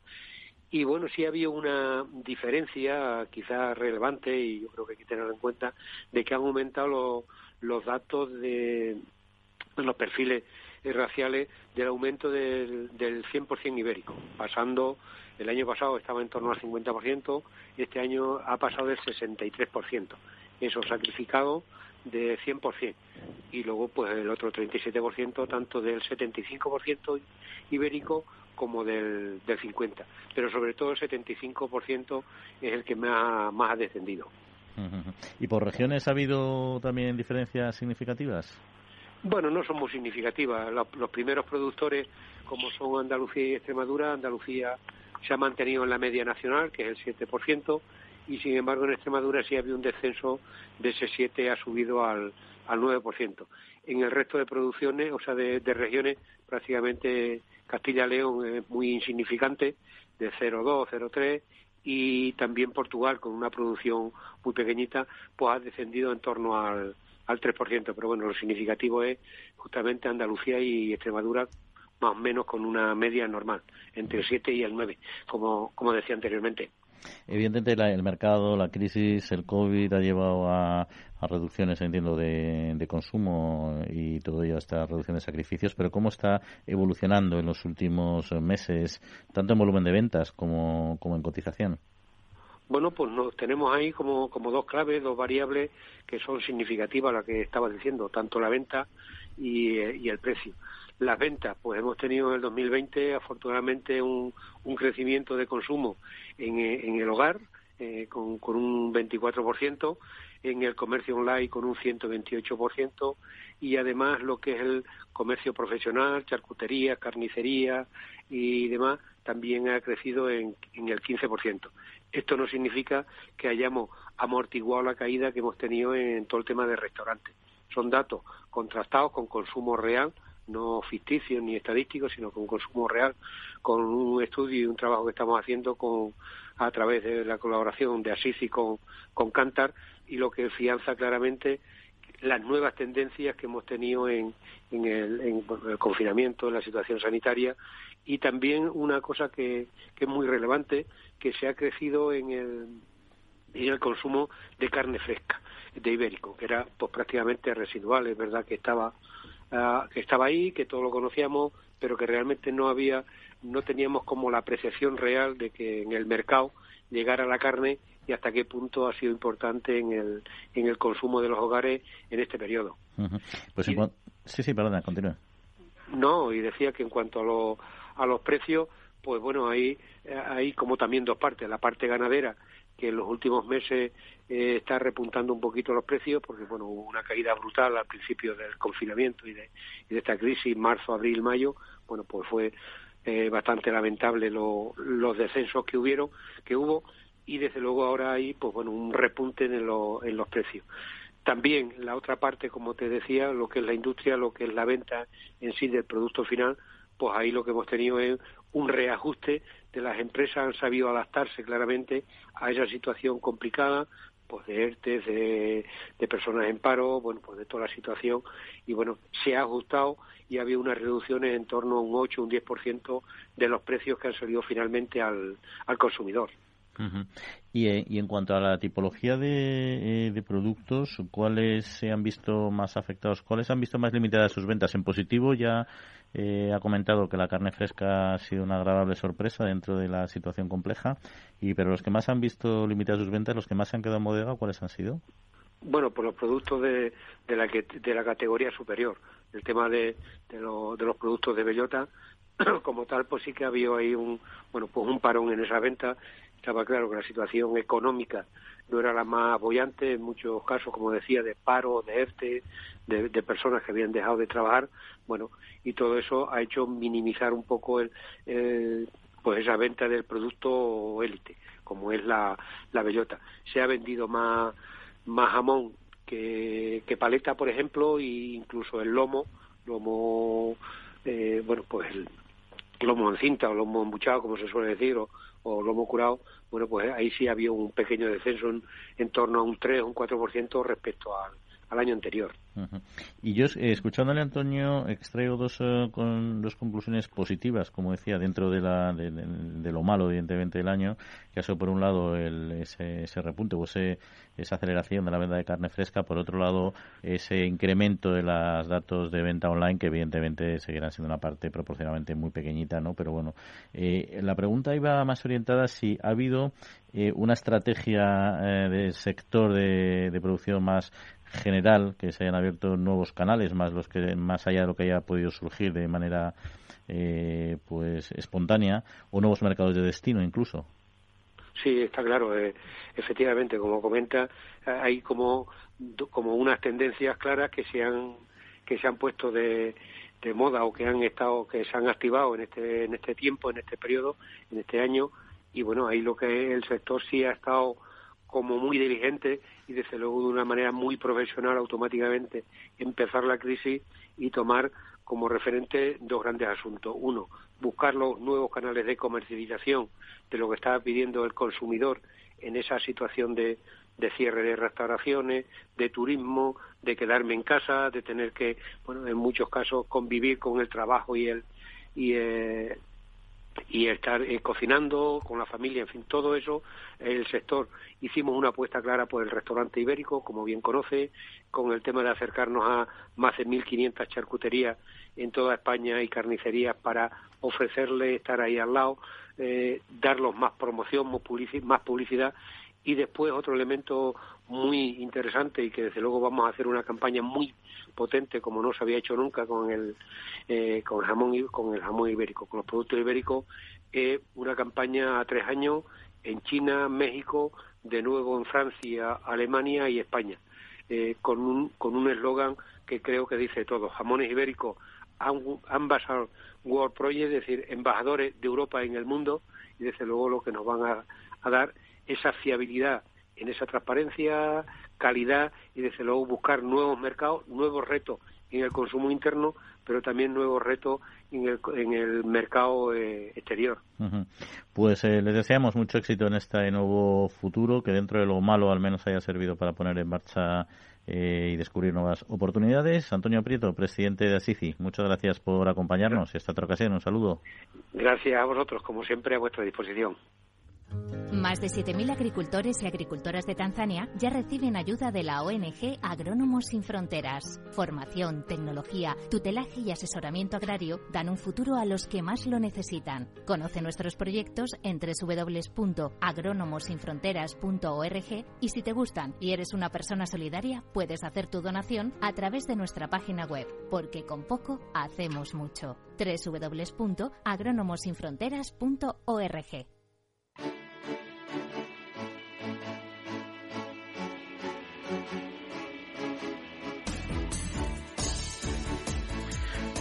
Y bueno, sí ha habido una diferencia quizás relevante, y yo creo que hay que tenerlo en cuenta, de que han aumentado los datos de los perfiles raciales del aumento del 100% ibérico, pasando, el año pasado estaba en torno al 50%, y este año ha pasado del 63%. Eso sacrificado de 100%, y luego pues el otro 37%, tanto del 75% ibérico como del 50%, pero sobre todo el 75% es el que más ha descendido. ¿Y por regiones ha habido también diferencias significativas? Bueno, no son muy significativas. Los primeros productores, como son Andalucía y Extremadura, Andalucía se ha mantenido en la media nacional, que es el 7%, y sin embargo en Extremadura sí había un descenso, de ese 7 ha subido al 9%. En el resto de producciones, o sea de regiones, prácticamente Castilla-León es muy insignificante, de 0,2, 0,3, y también Portugal, con una producción muy pequeñita, pues ha descendido en torno al 3%, pero bueno, lo significativo es justamente Andalucía y Extremadura, más o menos con una media normal, entre el 7 y el 9, como decía anteriormente. Evidentemente el mercado, la crisis, el COVID ha llevado a reducciones, entiendo, de consumo y todo ello hasta reducción de sacrificios, pero ¿cómo está evolucionando en los últimos meses, tanto en volumen de ventas como en cotización? Bueno, pues tenemos ahí como dos claves, dos variables que son significativas, las que estaba diciendo, tanto la venta y el precio. Las ventas, pues hemos tenido en el 2020 afortunadamente un crecimiento de consumo en el hogar con un 24%, en el comercio online con un 128%, y además lo que es el comercio profesional, charcutería, carnicería y demás, también ha crecido en el 15%. Esto no significa que hayamos amortiguado la caída que hemos tenido en todo el tema de restaurantes. Son datos contrastados con consumo real, no ficticios ni estadísticos, sino con consumo real, con un estudio y un trabajo que estamos haciendo a través de la colaboración de ASICI con Kantar, y lo que fianza claramente las nuevas tendencias que hemos tenido en el confinamiento, en la situación sanitaria, y también una cosa que es muy relevante, que se ha crecido en el consumo de carne fresca, de ibérico, que era pues prácticamente residual. Es verdad que estaba ahí, que todos lo conocíamos, pero que realmente no teníamos como la apreciación real de que en el mercado llegara la carne y hasta qué punto ha sido importante en el consumo de los hogares en este periodo. Uh-huh. Pues sí, perdona, continúa. No, y decía que en cuanto a los precios, pues bueno, hay como también dos partes, la parte ganadera, que en los últimos meses está repuntando un poquito los precios, porque bueno, hubo una caída brutal al principio del confinamiento y de esta crisis, marzo, abril, mayo. Bueno, pues fue bastante lamentable los descensos que hubo, y desde luego ahora hay pues bueno, un repunte en los precios. También la otra parte, como te decía, lo que es la industria, lo que es la venta en sí del producto final, pues ahí lo que hemos tenido es un reajuste de las empresas, han sabido adaptarse claramente a esa situación complicada, pues de ERTE, de personas en paro, bueno, pues de toda la situación, y bueno, se ha ajustado y ha habido unas reducciones en torno a un 8, un 10% de los precios que han salido finalmente al consumidor. Uh-huh. Y en cuanto a la tipología de productos, ¿cuáles se han visto más afectados? ¿Cuáles han visto más limitadas sus ventas? En positivo ya ha comentado que la carne fresca ha sido una agradable sorpresa dentro de la situación compleja, pero los que más han visto limitadas sus ventas, los que más se han quedado en bodega, ¿cuáles han sido? Bueno, pues los productos de la categoría superior. El tema de los productos de bellota como tal, pues sí que ha habido ahí un parón en esa venta, Estaba claro que la situación económica no era la más boyante, en muchos casos, como decía, de paro, de ERTE, de personas que habían dejado de trabajar, bueno, y todo eso ha hecho minimizar un poco pues esa venta del producto élite, como es la bellota. Se ha vendido más jamón que paleta, por ejemplo, e incluso el lomo bueno, pues el lomo en cinta o lomo embuchado, como se suele decir, o lomo curado. Bueno, pues ahí sí había un pequeño descenso en torno a un 3 o un 4% respecto al año anterior. Uh-huh. Y yo, escuchándole a Antonio, extraigo dos conclusiones positivas, como decía, dentro de lo malo, evidentemente, del año, que ha sido, por un lado, ese repunte o esa aceleración de la venta de carne fresca, por otro lado, ese incremento de los datos de venta online, que evidentemente seguirán siendo una parte proporcionalmente muy pequeñita, ¿no? Pero bueno, la pregunta iba más orientada si ha habido una estrategia del sector de producción más general, que se hayan abierto nuevos canales, más allá de lo que haya podido surgir de manera pues espontánea, o nuevos mercados de destino incluso. Sí, está claro, efectivamente, como comenta, hay como unas tendencias claras que se han puesto de moda o que se han activado en este tiempo, en este periodo, en este año, y bueno, ahí lo que el sector sí ha estado como muy diligente y desde luego de una manera muy profesional automáticamente empezar la crisis y tomar como referente dos grandes asuntos. Uno, buscar los nuevos canales de comercialización de lo que estaba pidiendo el consumidor en esa situación de cierre de restauraciones, de turismo, de quedarme en casa, de tener que, bueno, en muchos casos convivir con el trabajo y estar cocinando con la familia, en fin, todo eso. El sector hicimos una apuesta clara por el restaurante ibérico, como bien conoce, con el tema de acercarnos a más de 1.500 charcuterías en toda España y carnicerías para ofrecerle estar ahí al lado, darlos más promoción, más publicidad. Y después otro elemento muy interesante y que desde luego vamos a hacer una campaña muy potente como no se había hecho nunca con el jamón ibérico, con los productos ibéricos, una campaña a 3 años en China, México, de nuevo en Francia, Alemania y España, con un eslogan que creo que dice todo: jamones ibéricos, Ambassador World Project, es decir, embajadores de Europa en el mundo, y desde luego lo que nos van a dar esa fiabilidad, en esa transparencia, calidad y desde luego buscar nuevos mercados, nuevos retos en el consumo interno, pero también nuevos retos en el mercado exterior. Uh-huh. Pues les deseamos mucho éxito en este nuevo futuro, que dentro de lo malo al menos haya servido para poner en marcha y descubrir nuevas oportunidades. Antonio Prieto, presidente de ASICI, muchas gracias por acompañarnos y hasta otra ocasión. Un saludo. Gracias a vosotros, como siempre, a vuestra disposición. Más de 7.000 agricultores y agricultoras de Tanzania ya reciben ayuda de la ONG Agrónomos Sin Fronteras. Formación, tecnología, tutelaje y asesoramiento agrario dan un futuro a los que más lo necesitan. Conoce nuestros proyectos en www.agronomosinfronteras.org y si te gustan y eres una persona solidaria, puedes hacer tu donación a través de nuestra página web, porque con poco hacemos mucho. www.agronomosinfronteras.org.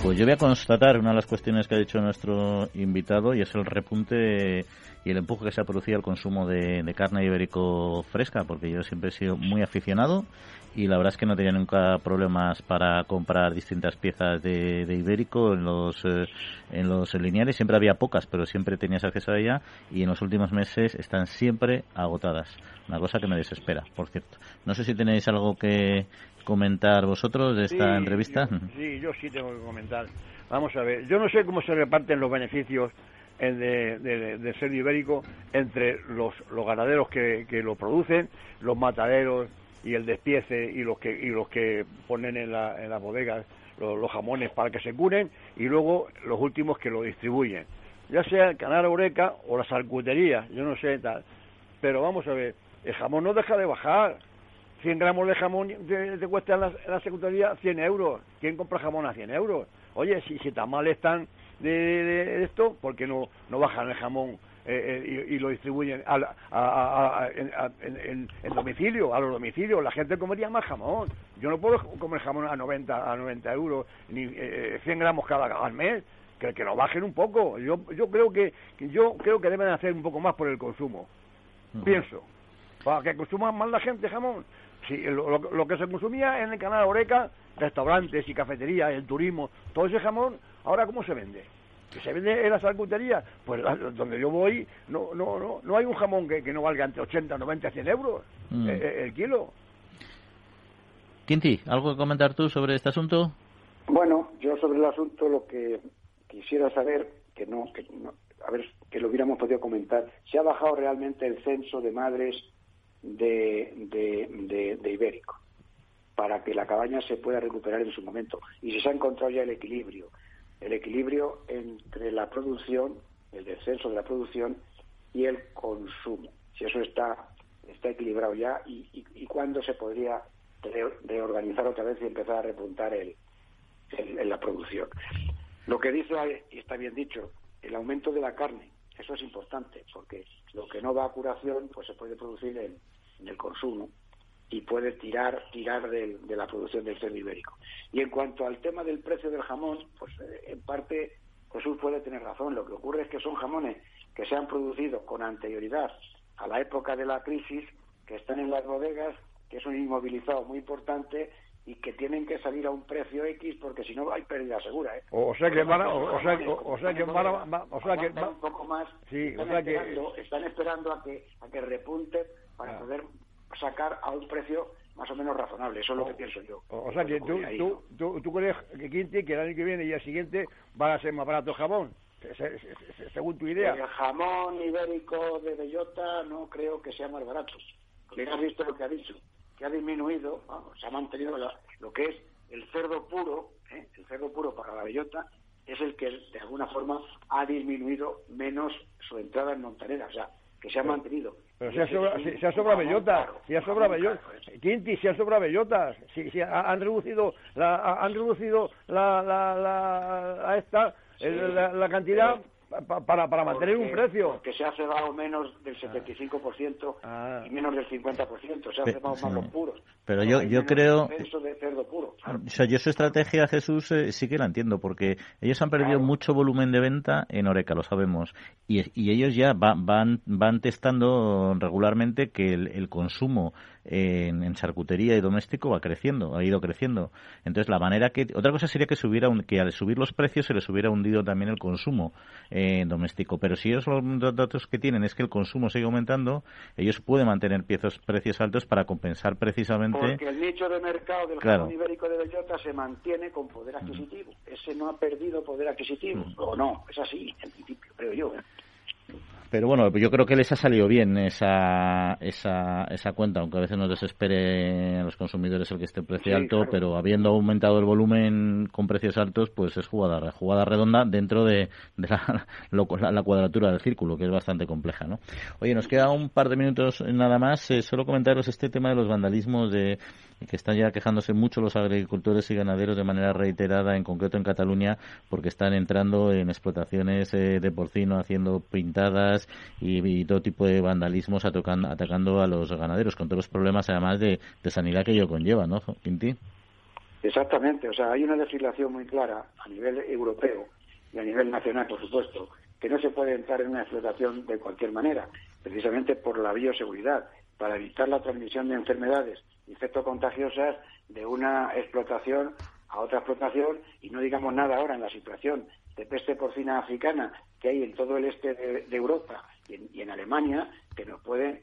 Pues yo voy a constatar una de las cuestiones que ha dicho nuestro invitado, y es el repunte y el empuje que se ha producido al consumo de carne ibérico fresca, porque yo siempre he sido muy aficionado y la verdad es que no tenía nunca problemas para comprar distintas piezas de ibérico en los lineales. Siempre había pocas, pero siempre tenías acceso a ella, y en los últimos meses están siempre agotadas. Una cosa que me desespera, por cierto. No sé si tenéis algo que comentar vosotros de esta entrevista. Yo sí tengo que comentar. Vamos a ver, yo no sé cómo se reparten los beneficios del cerdo ibérico entre los ganaderos que lo producen, los mataderos y el despiece y los que ponen en las bodegas los jamones para que se curen, y luego los últimos que lo distribuyen, ya sea el canal Eureka o las charcuterías, yo no sé tal. Pero vamos a ver, el jamón no deja de bajar. 100 gramos de jamón te cuesta en la secundaria 100 euros. ¿Quién compra jamón a 100 euros? Oye, si tan mal están de esto, ¿por qué no bajan el jamón y lo distribuyen en domicilio, a los domicilios. La gente comería más jamón. Yo no puedo comer jamón a 90 euros, ni 100 gramos al mes. Que lo bajen un poco. Yo creo que deben hacer un poco más por el consumo. Uh-huh. Pienso. Para que consuman más la gente jamón. Sí, lo que se consumía en el canal Horeca, restaurantes y cafeterías, el turismo, todo ese jamón, ahora ¿cómo se vende? ¿Se vende en las charcuterías? Pues donde yo voy no hay un jamón que no valga entre 80, 90, 100 euros el kilo. Quinti, ¿algo que comentar tú sobre este asunto? Bueno, yo sobre el asunto lo que quisiera saber, a ver, que lo hubiéramos podido comentar, ¿se ha bajado realmente el censo de madres de ibérico para que la cabaña se pueda recuperar en su momento? Y si se ha encontrado ya el equilibrio entre la producción, el descenso de la producción y el consumo, si eso está equilibrado ya, y cuándo se podría reorganizar otra vez y empezar a repuntar la producción. Lo que dice, y está bien dicho, el aumento de la carne, eso es importante, porque lo que no va a curación pues se puede producir en el consumo y puede tirar de la producción del cerdo ibérico. Y en cuanto al tema del precio del jamón, pues en parte Jesús puede tener razón. Lo que ocurre es que son jamones que se han producido con anterioridad a la época de la crisis, que están en las bodegas, que es un inmovilizado muy importante y que tienen que salir a un precio X porque si no hay pérdida segura, ¿eh? O sea que un poco más. Sí, están esperando a que repunte para poder sacar a un precio más o menos razonable. Eso es lo que pienso yo. ¿Tú crees que Quinti, que el año que viene y el siguiente van a ser más barato el jamón? Según tu idea. El jamón ibérico de bellota no creo que sea más barato. ¿Has visto lo que ha dicho? Que ha disminuido, se ha mantenido lo que es el cerdo puro, ¿eh? El cerdo puro para la bellota es el que de alguna forma ha disminuido menos su entrada en montanera, o sea, que se ha mantenido. Pero si ha sobra bellota, Quinti, si ha sobra bellotas, si han reducido la cantidad. Para mantener un precio. Que se ha cebado menos del 75% y menos del 50%. Se ha cebado más los puros. Pero yo creo... de cerdo puro. O sea, yo su estrategia, Jesús, sí que la entiendo, porque ellos han perdido mucho volumen de venta en Horeca, lo sabemos. Y ellos ya van testando regularmente que el consumo en charcutería y doméstico va creciendo, ha ido creciendo. Entonces, la manera que... Otra cosa sería que que al subir los precios se les hubiera hundido también el consumo doméstico, pero si ellos los datos que tienen es que el consumo sigue aumentando, ellos pueden mantener precios altos para compensar precisamente... Porque el nicho de mercado del jamón ibérico de bellota se mantiene con poder adquisitivo. Ese no ha perdido poder adquisitivo, o no, es así, en principio, creo yo. Pero bueno, yo creo que les ha salido bien esa cuenta, aunque a veces nos desespere a los consumidores el que esté en precio alto, claro. Pero habiendo aumentado el volumen con precios altos, pues es jugada redonda dentro de la cuadratura del círculo, que es bastante compleja, ¿no? Oye, nos queda un par de minutos nada más. Solo comentaros este tema de los vandalismos que están ya quejándose mucho los agricultores y ganaderos de manera reiterada, en concreto en Cataluña, porque están entrando en explotaciones de porcino, haciendo pintadas y todo tipo de vandalismos atacando a los ganaderos, con todos los problemas además de sanidad que ello conlleva, ¿no, Quinti? Exactamente, o sea, hay una legislación muy clara a nivel europeo y a nivel nacional, por supuesto, que no se puede entrar en una explotación de cualquier manera, precisamente por la bioseguridad, para evitar la transmisión de enfermedades infectocontagiosas de una explotación a otra explotación, y no digamos nada ahora en la situación de peste porcina africana que hay en todo el este de Europa y en Alemania, que nos pueden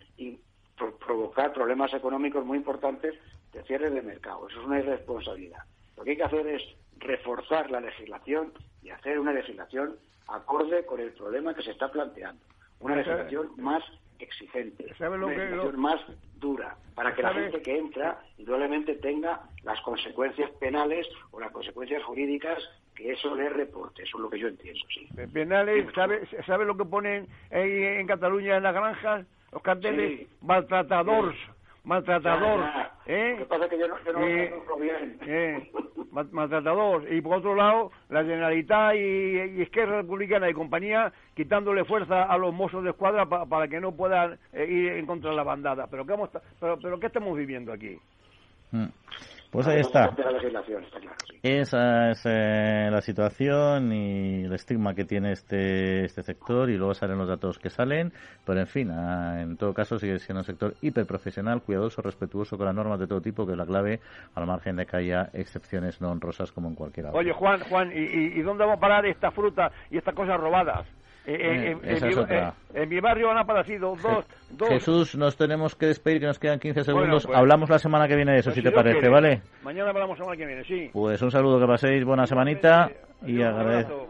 provocar problemas económicos muy importantes de cierre de mercado. Eso es una irresponsabilidad. Lo que hay que hacer es reforzar la legislación y hacer una legislación acorde con el problema que se está planteando. Una legislación más exigente, una legislación más dura, para que la gente que entra indudablemente tenga las consecuencias penales o las consecuencias jurídicas que eso le reporte. Eso es lo que yo entiendo, sí. Penales, ¿sabe lo que ponen en Cataluña en las granjas? Los carteles, sí. Maltratadores. Lo que pasa es que yo no lo veo bien. maltratador, y por otro lado la Generalitat y Esquerra Republicana y compañía quitándole fuerza a los mozos de escuadra para que no puedan ir en contra de la bandada. Pero ¿qué estamos viviendo aquí? Pues ahí está. Esa es la situación y el estigma que tiene este sector, y luego salen los datos que salen, pero en fin, en todo caso sigue siendo un sector hiperprofesional, cuidadoso, respetuoso con las normas de todo tipo, que es la clave, al margen de que haya excepciones no honrosas como en cualquier otro. Oye, Juan, ¿y dónde vamos a parar esta fruta y estas cosas robadas? En mi barrio han aparecido dos. Jesús, nos tenemos que despedir, que nos quedan 15 segundos. Bueno, pues, hablamos la semana que viene de eso, pues, si te parece, quiere. ¿Vale? Mañana hablamos la semana que viene, sí. Pues un saludo, que paséis buena semanita. Y agradezco.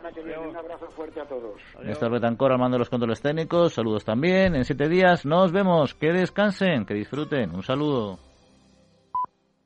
Un abrazo fuerte a todos. Néstor Betancor, armando los controles técnicos. Saludos también. En 7 días nos vemos. Que descansen, que disfruten. Un saludo.